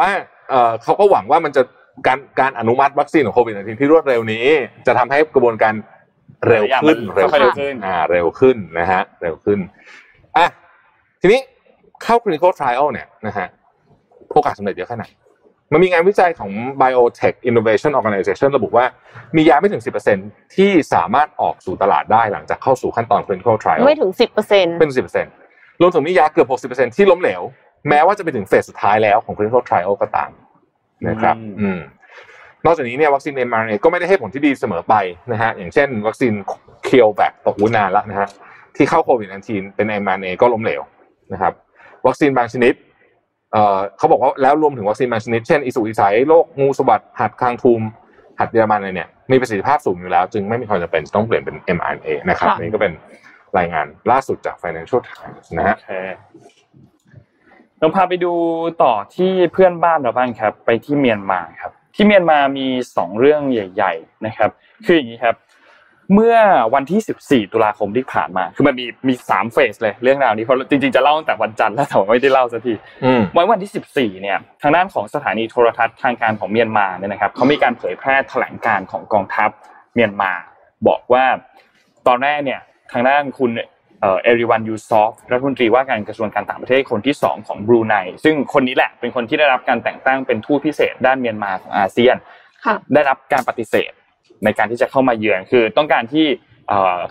าเขาก็หวังว่ามันจะการอนุมัติวัคซีนของโควิด -19 ที่รวดเร็วนี้จะทำให้กระบวนการเร็วขึ้นเร็วขึ้นนะฮะเร็วขึ้นอ่ะทีนี้เข้า clinical trial เนี่ยนะฮะโอกาสสำเร็จเยอะแค่ไหนมันมีงานวิจัยของ BioTech Innovation Organization ระบุว่ามียาไม่ถึง 10% ที่สามารถออกสู่ตลาดได้หลังจากเข้าสู่ขั้นตอน clinical trial ไม่ถึง 10% เป็น 10% รวมถึงมียาเกือบ 60% ที่ล้มเหลวแม้ว่าจะไปถึงเฟสสุดท้ายแล้วของ clinical trial ก็ตามนะครับนอกจากนี้เนี่ยวัคซีน mRNA ก็ไม่ได้ให้ผลที่ดีเสมอไปนะฮะอย่างเช่นวัคซีน CureVac ตกนานละนะฮะที่เข้าโควิด -19 เป็น mRNA ก็ล้มเหลวนะครับวัคซีนบางชนิดเขาบอกว่าแล้วรวมถึงวัคซีนบางชนิดเช่นอิสุอิสัยโรคงูสวัดหัดคางทูมหัดเยอรมันอะไรเนี่ยมีประสิทธิภาพสูงอยู่แล้วจึงไม่มีความจำเป็นต้องเปลี่ยนเป็น mRNA นะครับนี่ก็เป็นรายงานล่าสุดจาก Financial Times นะฮะเราพาไปดูต่อที่เพื่อนบ้านเราบ้างครับไปที่เมียนมาครับที่เมียนมามี2เรื่องใหญ่ๆนะครับคืออย่างนี้ครับเมื่อวันที่14ตุลาคมที่ผ่านมาคือมันมี3เฟสเลยเรื่องราวนี้เพราะจริงๆจะเล่าตั้งแต่วันจันทร์แล้วแต่ไม่ได้เล่าสักทีวันที่14เนี่ยทางด้านของสถานีโทรทัศน์ทางการของเมียนมาเนี่ยนะครับเค้ามีการเผยแพร่แถลงการณ์ของกองทัพเมียนมาบอกว่าตอนแรกเนี่ยทางด้านคุณเอริวันยูซอฟรัฐมนตรีว่าการกระทรวงการต่างประเทศคนที่2ของบรูไนซึ่งคนนี้แหละเป็นคนที่ได้รับการแต่งตั้งเป็นทูตพิเศษด้านเมียนมาของอาเซียนได้รับการปฏิเสธในการที่จะเข้ามาเยือนคือต้องการที่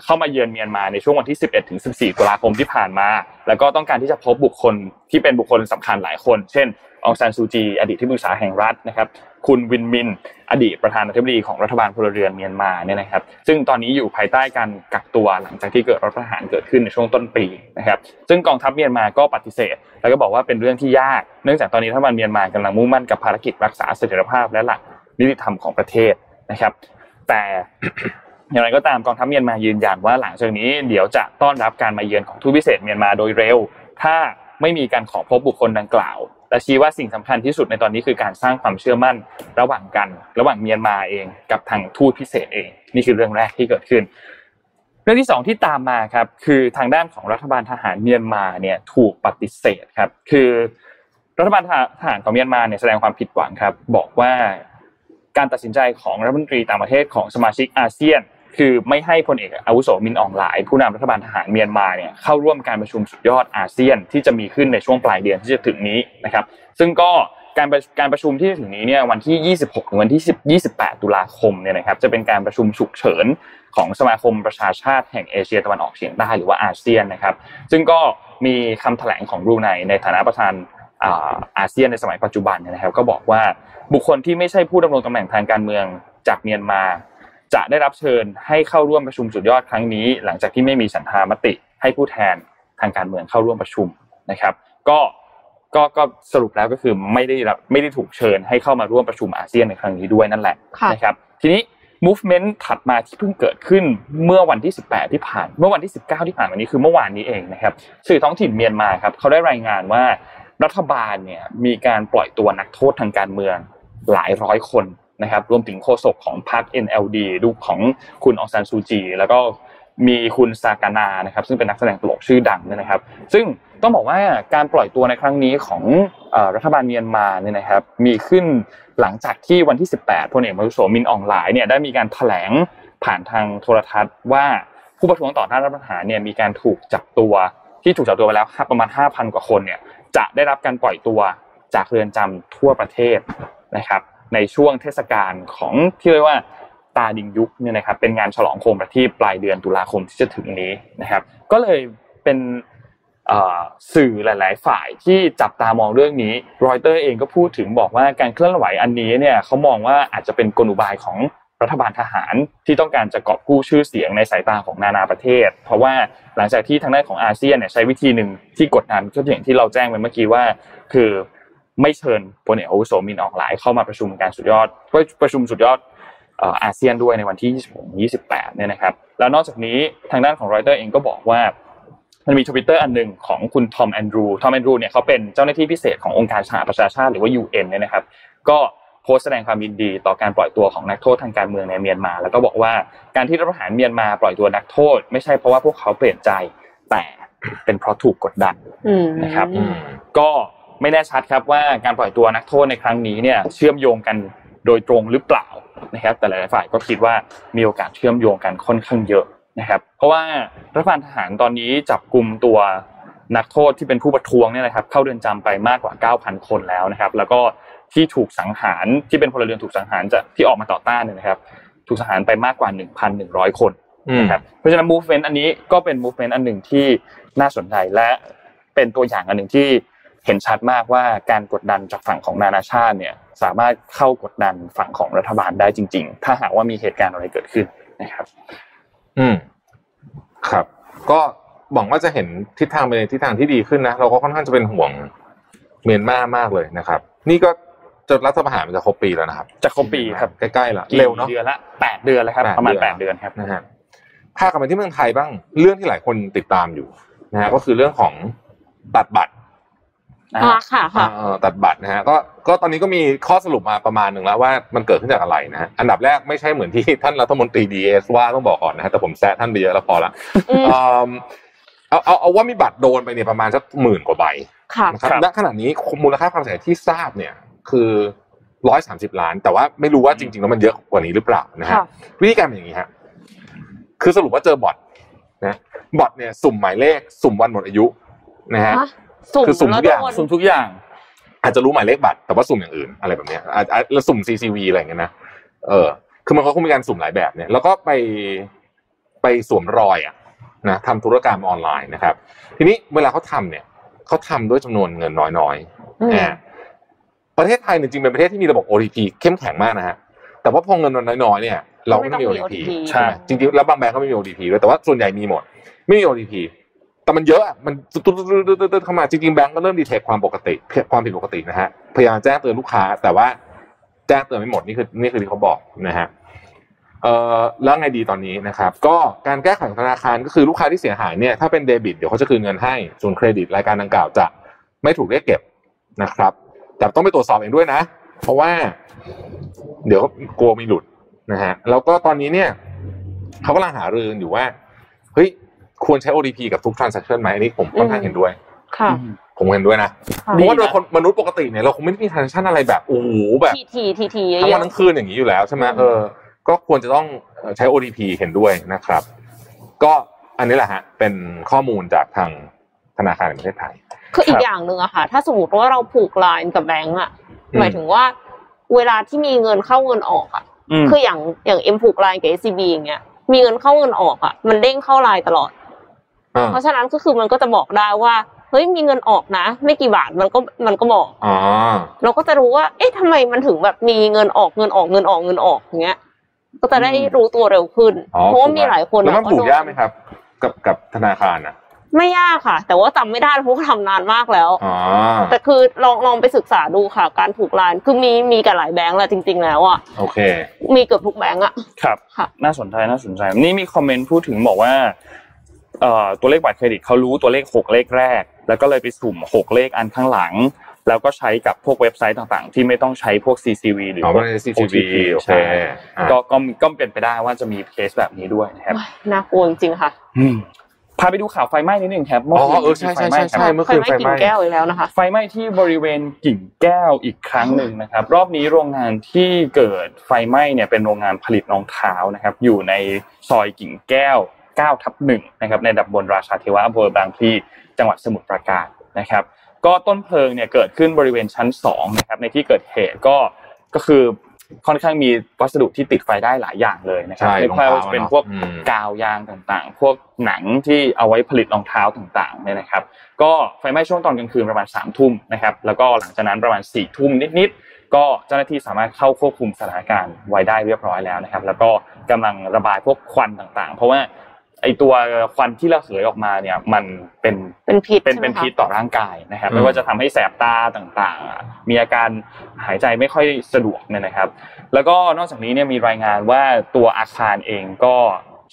เข้ามาเยือนเมียนมาในช่วงวันที่11ถึง14ตุลาคมที่ผ่านมาแล้วก็ต้องการที่จะพบบุคคลที่เป็นบุคคลสำคัญหลายคนเช่นองซานซูจีอดีตที่ปรึกษาแห่งรัฐนะครับคุณวินมินอดีตประธานาธิบดีของรัฐบาลพลเรือนเมียนมาเนี่ยนะครับซึ่งตอนนี้อยู่ภายใต้การกักตัวหลังจากที่เกิดรัฐประหารเกิดขึ้นในช่วงต้นปีนะครับซึ่งกองทัพเมียนมาก็ปฏิเสธแล้วก็บอกว่าเป็นเรื่องที่ยากเนื่องจากตอนนี้รัฐบาลเมียนมากำลังมุ่งมั่นกับภารกิจรักษาเสถียรภาพและหลักนิติธรรมของประเทศนะครับแต่อย่างไรก็ตามกองทัพเมียนมายืนยันว่าหลังจากนี้เดี๋ยวจะต้อนรับการมาเยือนของทูตพิเศษเมียนมาโดยเร็วถ้าไม่มีการขอพบบุคคลดังกล่าวและชี้ว่าสิ่งสำคัญที่สุดในตอนนี้คือการสร้างความเชื่อมั่นระหว่างเมียนมาเองกับทางทูตพิเศษเองนี่คือเรื่องแรกที่เกิดขึ้น เรื่องที่2ที่ตามมาครับคือทางด้านของรัฐบาลทหารเมียนมาเนี่ยถูกปฏิเสธครับคือรัฐบาลทหารของเมียนมาเนี่ยแสดงความผิดหวังครับบอกว่าการตัดสินใจของรัฐมนตรีต่างประเทศของสมาชิกอาเซียนคือไม่ให้พลเอกอาวุโสมินอองหลายผู้นำรัฐบาลทหารเมียนมาเนี่ยเข้าร่วมการประชุมสุดยอดอาเซียนที่จะมีขึ้นในช่วงปลายเดือนที่จะถึงนี้นะครับซึ่งก็การประชุมที่ถึงนี้เนี่ยวันที่26ถึงวันที่28ตุลาคมเนี่ยนะครับจะเป็นการประชุมฉุกเฉินของสมาคมประชาชาติแห่งเอเชียตะวันออกเฉียงใต้หรือว่าอาเซียนนะครับซึ่งก็มีคำแถลงของบรูไนในฐานะประธานอาเซียนในสมัยปัจจุบันนะครับก็บอกว่าบุคคลที่ไม่ใช่ผู้ดำรงตำแหน่งทางการเมืองจากเมียนมาจะได้รับเชิญให้เข้าร่วมประชุมสุดยอดครั้งนี้หลังจากที่ไม่มีฉันทามติให้ผู้แทนทางการเมืองเข้าร่วมประชุมนะครับก็สรุปแล้วก็คือไม่ได้ถูกเชิญให้เข้ามาร่วมประชุมอาเซียนในครั้งนี้ด้วยนั่นแหละนะครับทีนี้ movement ถัดมาที่เพิ่งเกิดขึ้นเมื่อวันที่18ที่ผ่านเมื่อวันที่19ที่ผ่านมานี้คือเมื่อวานนี้เองนะครับสื่อท้องถิ่นเมียนมาครับเขาได้รายงานว่ารัฐบาลเนี่ยมีการปล่อยตัวนักโทษทางการเมืองหลายร้อยคนนะครับรวมถึงโฆษกของพรรค NLD ลูกของคุณอองซันซูจีแล้วก็มีคุณซากานานะครับซึ่งเป็นนักแสดงตลกชื่อดังนะครับซึ่งต้องบอกว่าการปล่อยตัวในครั้งนี้ของรัฐบาลเมียนมาเนี่ยนะครับมีขึ้นหลังจากที่วันที่18พลเอกอาวุโสมินอองหลายเนี่ยได้มีการแถลงผ่านทางโทรทัศน์ว่าผู้ประท้วงต่อต้านรัฐประหารเนี่ยมีการถูกจับตัวไปแล้วประมาณ 5,000 กว่าคนเนี่ยจะได้รับการปล่อยตัวจากเรือนจำทั่วประเทศนะครับในช่วงเทศกาลของที่เรียกว่าตาดิงยุกเนี่ยนะครับเป็นงานฉลองโคมประทีปปลายเดือนตุลาคมที่จะถึงนี้นะครับก็เลยเป็นสื่อหลายๆฝ่ายที่จับตามองเรื่องนี้รอยเตอร์เองก็พูดถึงบอกว่าการเคลื่อนไหวอันนี้เนี่ยเขามองว่าอาจจะเป็นกลอุบายของรัฐบาลทหารที่ต้องการจะกอบกู้ชื่อเสียงในสายตาของนานาประเทศเพราะว่าหลังจากที่ทางด้านของอาเซียนเนี่ยใช้วิธีหนึ่งที่กดดันก็อย่างที่เราแจ้งไปเมื่อกี้ว่าคือไม่เชิญพลเอกอาวุโสมินอองหลายเข้ามาประชุมสุดยอดอาเซียนด้วยในวันที่26 28เนี่ยนะครับแล้วนอกจากนี้ทางด้านของรอยเตอร์เองก็บอกว่ามันมี Twitter อันนึงของคุณทอมแอนดรูเนี่ยเขาเป็นเจ้าหน้าที่พิเศษขององค์การสหประชาชาติหรือว่า UN เนี่ยนะครับก็โพสต์แสดงความยินดีต่อการปล่อยตัวของนักโทษทางการเมืองในเมียนมาแล้วก็บอกว่าการที่รัฐประหารเมียนมาปล่อยตัวนักโทษไม่ใช่เพราะว่าพวกเขาเปลี่ยนใจแต่เป็นเพราะถูกกดดันนะครับก็ไม่แน่ชัดครับว่าการปล่อยตัวนักโทษในครั้งนี้เนี่ยเชื่อมโยงกันโดยตรงหรือเปล่านะครับแต่หลายฝ่ายก็คิดว่ามีโอกาสเชื่อมโยงกันค่อนข้างเยอะนะครับเพราะว่ารัฐบาลทหารตอนนี้จับกุมตัวนักโทษที่เป็นผู้ประท้วงเนี่ยนะครับเข้าเรือนจำไปมากกว่า 9,000 คนแล้วนะครับแล้วก็ที่ถูกสังหารที่เป็นพลเรือนถูกสังหารจะที่ออกมาต่อต้านเนี่ยนะครับถูกสังหารไปมากกว่า 1,100 คนนะครับเพราะฉะนั้น movement อันนี้ก็เป็น movement อันหนึ่งที่น่าสนใจและเป็นตัวอย่างอันหนึ่งที่เห็นชัดมากว่าการกดดันจากฝั่งของนานาชาติเนี่ยสามารถเข้ากดดันฝั่งของรัฐบาลได้จริงๆถ้าหากว่ามีเหตุการณ์อะไรเกิดขึ้นนะครับครับก็หวังว่าจะเห็นทิศทางไปในทิศทางที่ดีขึ้นนะเราก็ค่อนข้างจะเป็นห่วงเมียนมามากเลยนะครับนี่ก็จนรัฐประหารมันจะครบปีแล้วนะครับจะครบปีครับใกล้ๆละเร็วเนาะเดือนละ8เดือนแล้วครับประมาณ8เดือนครับนะฮะภาคกันที่เมืองไทยบ้างเรื่องที่หลายคนติดตามอยู่นะฮะก็คือเรื่องของตัดบัตรค่ะตัดบัตรนะฮะก็ตอนนี้ก็มีข้อสรุปมาประมาณนึงแล้วว่ามันเกิดขึ้นจากอะไรนะฮะอันดับแรกไม่ใช่เหมือนที่ท่านรัฐมนตรี DS ว่าต้องบอกก่อนนะฮะแต่ผมแซะท่านไปเยอะแล้วพอละเอาว่ามีบัตรโดนไปเนี่ยประมาณสัก10,000 กว่าใบนะครับณขณะนี้มูลค่าความเสียหายที่ทราบเนี่ยคือ130ล้านแต่ว่าไม่รู้ว่าจริงๆแล้วมันเยอะกว่านี้หรือเปล่านะฮะวิธีการเป็นอย่างงี้ฮะคือสรุปว่าเจอบอทนะบอทเนี่ยสุ่มหมายเลขสุ่มวันหมดอายุนะฮะคือสุ่มทุกอย่างอาจจะรู้หมายเลขบัตรแต่ว่าสุ่มอย่างอื่นอะไรแบบนี้แล้วสุ่ม CCV อะไรอย่างเงี้ยนะคือมันก็คงมีการสุ่มหลายแบบเนี่ยแล้วก็ไปสวมรอยอ่ะนะทำธุรกรรมออนไลน์นะครับทีนี้เวลาเขาทำเนี่ยเขาทำด้วยจำนวนเงินน้อยๆประเทศไทยจริงๆเป็นประเทศที่มีระบบ OTP เข้มแข็งมากนะฮะแต่ว่าพอเงินน้อยๆเนี่ยเราไม่มี OTP ใช่จริงๆแล้วบางแบงก์ก็ไม่มี OTP ด้วยแต่ว่าส่วนใหญ่มีหมดไม่มี OTPแต่มันเยอะมันตุ๊ดเข้ามาจริงๆแบงก์ก็เริ่มดีเทคความผิดปกตินะฮะพยายามแจ้งเตือนลูกค้าแต่ว่าแจ้งเตือนไม่หมดนี่คือที่เขาบอกนะฮะแล้วไงดีตอนนี้นะครับก็การแก้ไขของธนาคารก็คือลูกค้าที่เสียหายเนี่ยถ้าเป็นเดบิตเดี๋ยวเขาจะคืนเงินให้ส่วนเครดิตรายการดังกล่าวจะไม่ถูกเรียกเก็บนะครับแต่ต้องไปตรวจสอบเองด้วยนะเพราะว่าเดี๋ยวกลัวมีหลุดนะฮะแล้วก็ตอนนี้เนี่ยเขากำลังหารืออยู่ว่า เฮ้ยควรใช้ OTP กับทุก transaction ไหมอันนี้ผมค่อนข้างเห็นด้วยค่ะผมเห็นด้วยนะเพราะว่าโดยคนมนุษย์ปกติเนี่ยเราคงไม่มี transaction อะไรแบบโอ้โหแบบทีทั้งวันทั้งคืนอย่างนี้อยู่แล้วใช่ไหมก็ควรจะต้องใช้ OTP เห็นด้วยนะครับก็อันนี้แหละฮะเป็นข้อมูลจากทางธนาคารแห่งประเทศไทยคืออีกอย่างนึงอะค่ะถ้าสมมติว่าเราผูก LINE กับแบงก์อะหมายถึงว่าเวลาที่มีเงินเข้าเงินออกอะคืออย่างเอ็มผูก LINE กับ SCB อย่างเงี้ยมีเงินเข้าเงินออกอะมันเด้งเข้า LINE ตลอดเพราะฉะนั้นก็คือมันก็จะบอกได้ว่าเฮ้ยมีเงินออกนะไม่กี่บาทมันก็บอกเราก็จะรู้ว่าเอ๊ะทำไมมันถึงแบบมีเงินออกอย่างเงี้ยก็จะได้รู้ตัวเร็วขึ้นเพราะว่ามีหลายคนแล้วมันผูกยากไหมครับกับธนาคารอะไม่ยากค่ะแต่ว่าจำไม่ได้เพราะทำนานมากแล้วแต่คือลองไปศึกษาดูค่ะการผูกไลน์คือมีกับหลายแบงค์แล้วจริงๆแล้วอ่ะโอเคมีเกือบทุกแบงค์อ่ะครับค่ะน่าสนใจนี่มีคอมเมนต์พูดถึงบอกว่าตัวเลขบัตรเครดิตเขารู้ตัวเลข6เลขแรกแล้วก็เลยไปสุ่ม6เลขอันข้างหลังแล้วก็ใช้กับพวกเว็บไซต์ต่างๆที่ไม่ต้องใช้พวก CCV หรือ OTP โอเคก็เป็นไปได้ว่าจะมีเคสแบบนี้ด้วยนะครับน่ากลัวจริงๆค่ะพาไปดูข่าวไฟไหม้นิดนึงครับใช่เมื่อคืนไฟไหม้กิ่งแก้วอีกแล้วนะคะไฟไหม้ที่บริเวณกิ่งแก้วอีกครั้งนึงนะครับรอบนี้โรงงานที่เกิดไฟไหม้เนี่ยเป็นโรงงานผลิตรองเท้านะครับอยู่ในซอยกิ่งแก้ว 9/1 นะครับในตำบลราชาเทวะอำเภอบางพลีจังหวัดสมุทรปราการนะครับก็ต้นเพลิงเนี่ยเกิดขึ้นบริเวณชั้น2นะครับในที่เกิดเหตุก็คือค่อนข้างมีวัสดุที่ติดไฟได้หลายอย่างเลยนะครับไม่ว่าจะเป็นพวกกาวยางต่างๆพวกหนังที่เอาไว้ผลิตรองเท้าต่างๆเนี่ยนะครับก็ไฟไหม้ช่วงตอนกลางคืนประมาณ 3:00 น.นะครับแล้วก็หลังจากนั้นประมาณ 4:00 น.นิดๆก็เจ้าหน้าที่สามารถเข้าควบคุมสถานการณ์ไว้ได้เรียบร้อยแล้วนะครับแล้วก็กำลังระบายพวกควันต่างๆเพราะว่าไอตัวควันที่ระเหยออกมาเนี่ยมันเป็นพิษต่อร่างกายนะครับไม่ว่าจะทำให้แสบตาต่างๆมีอาการหายใจไม่ค่อยสะดวกเนี่ยนะครับแล้วก็นอกจากนี้เนี่ยมีรายงานว่าตัวอาคารเองก็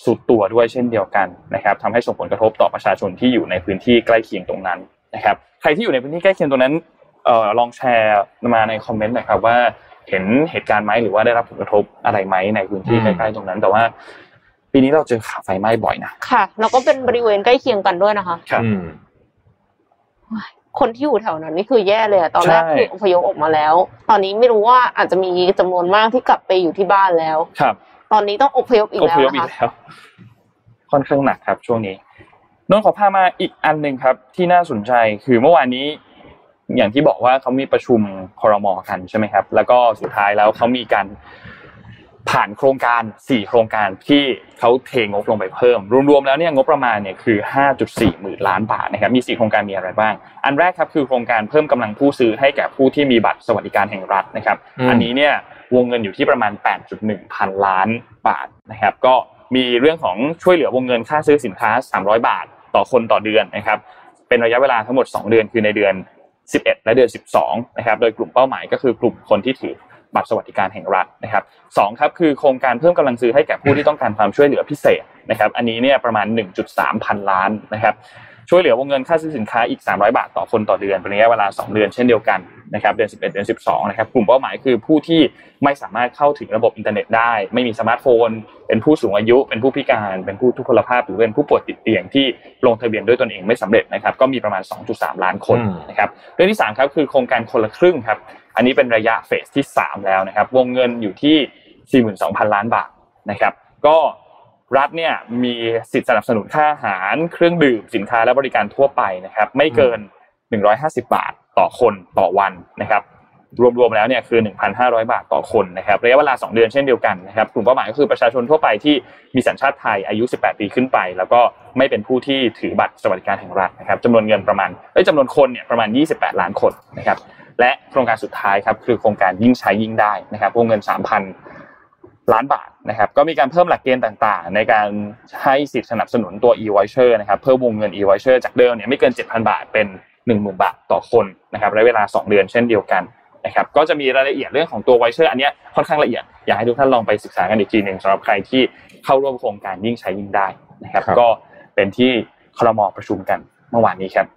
ทรุดตัวด้วยเช่นเดียวกันนะครับทำให้ส่งผลกระทบต่อประชาชนที่อยู่ในพื้นที่ใกล้เคียงตรงนั้นนะครับใครที่อยู่ในพื้นที่ใกล้เคียงตรงนั้นลองแชร์มาในคอมเมนต์หน่อยครับว่าเห็นเหตุการณ์มั้ยหรือว่าได้รับผลกระทบอะไรมั้ยในพื้นที่ใกล้ๆตรงนั้นแต่ว่าปีนี้เราเจอข่าวไฟไหม้บ่อยนะค่ะแล้วก็เป็นบริเวณใกล้เคียงกันด้วยนะคะครับคนที่อยู่แถวนั้นนี่คือแย่เลยอ่ะตอนแรกคืออพยพออกมาแล้วตอนนี้ไม่รู้ว่าอาจจะมีจำนวนมากที่กลับไปอยู่ที่บ้านแล้วครับตอนนี้ต้องอพยพอีกแล้วนะคะค่อนข้างหนักครับช่วงนี้นนท์ขอพามาอีกอันนึงครับที่น่าสนใจคือเมื่อวานนี้อย่างที่บอกว่าเค้ามีประชุมครม.กันใช่มั้ยครับแล้วก็สุดท้ายแล้วเค้ามีการผ่านโครงการ4โครงการที่เขาเทงบลงไปเพิ่มรวมๆแล้วเนี่ยงบประมาณเนี่ยคือ 5.4 หมื่นล้านบาทนะครับมี4โครงการมีอะไรบ้างอันแรกครับคือโครงการเพิ่มกำลังผู้ซื้อให้แก่ผู้ที่มีบัตรสวัสดิการแห่งรัฐนะครับอันนี้เนี่ยวงเงินอยู่ที่ประมาณ 8.1 พันล้านบาทนะครับก็มีเรื่องของช่วยเหลือวงเงินค่าซื้อสินค้า300บาทต่อคนต่อเดือนนะครับเป็นระยะเวลาทั้งหมด2เดือนคือในเดือน11และเดือน12นะครับโดยกลุ่มเป้าหมายก็คือกลุ่มคนที่ถือบัตรสวัสดิการแห่งรัฐนะครับ2ครับคือโครงการเพิ่มกำลังซื้อให้แก่ผู้ที่ต้องการความช่วยเหลือพิเศษนะครับอันนี้เนี่ยประมาณ 1.3 พันล้านนะครับช่วยเหลือวงเงินค่าซื้อสินค้าอีก300บาทต่อคนต่อเดือนเป็นระยะเวลา2เดือนเช่นเดียวกันนะครับเดือน11เดือน12นะครับกลุ่มเป้าหมายคือผู้ที่ไม่สามารถเข้าถึงระบบอินเทอร์เน็ตได้ไม่มีสมาร์ทโฟนเป็นผู้สูงอายุเป็นผู้พิการเป็นผู้ทุพพลภาพหรือเป็นผู้ป่วยติดเตียงที่ลงทะเบียนด้วยตนเองไม่สำเร็จนะครับก็มีประมาณ 2.3 ล้านคนนะครับเรื่องที่3ครับคือโครงการคนละครึ่งครับอันนี้เป็นระยะเฟสที่3แล้วนะครับวงเงินอยู่ที่ 42,000 ล้านบาทนะครับก็รัฐเนี่ยมีสิทธิ์สนับสนุนค่าอาหารเครื่องดื่มสินค้าและบริการทั่วไปนะครับไม่เกิน150บาทต่อคนต่อวันนะครับรวมๆแล้วเนี่ยคือ 1,500 บาทต่อคนนะครับระยะเวลา2เดือนเช่นเดียวกันนะครับกลุ่มเป้าหมายก็คือประชาชนทั่วไปที่มีสัญชาติไทยอายุ18ปีขึ้นไปแล้วก็ไม่เป็นผู้ที่ถือบัตรสวัสดิการแห่งรัฐนะครับจำนวนเงินประมาณจำนวนคนเนี่ยประมาณ28ล้านคนนะครับและโครงการสุดท้ายครับคือโครงการยิ่งใช้ยิ่งได้นะครับวงเงิน 3,000 ล้านบาทนะครับก็มีการเพิ่มหลักเกณฑ์ต่างๆในการให้สิทธิ์สนับสนุนตัว e-voucher นะครับเพิ่มวงเงิน e-voucher จากเดิมเนี่ยไม่เกิน 7,000 บาทเป็น 10,000 บาทต่อคนนะครับระยะเวลา2เดือนเช่นเดียวกันนะครับก็จะมีรายละเอียดเรื่องของตัว voucher อันเนี้ยค่อนข้างละเอียดอยากให้ทุกท่านลองไปศึกษากันอีกทีนึงสำหรับใครที่เข้าร่วมโครงการยิ่งใช้ยิ่งได้นะครับก็เป็นที่ครม.ประชุมกันเมื่อวานนี้ครับ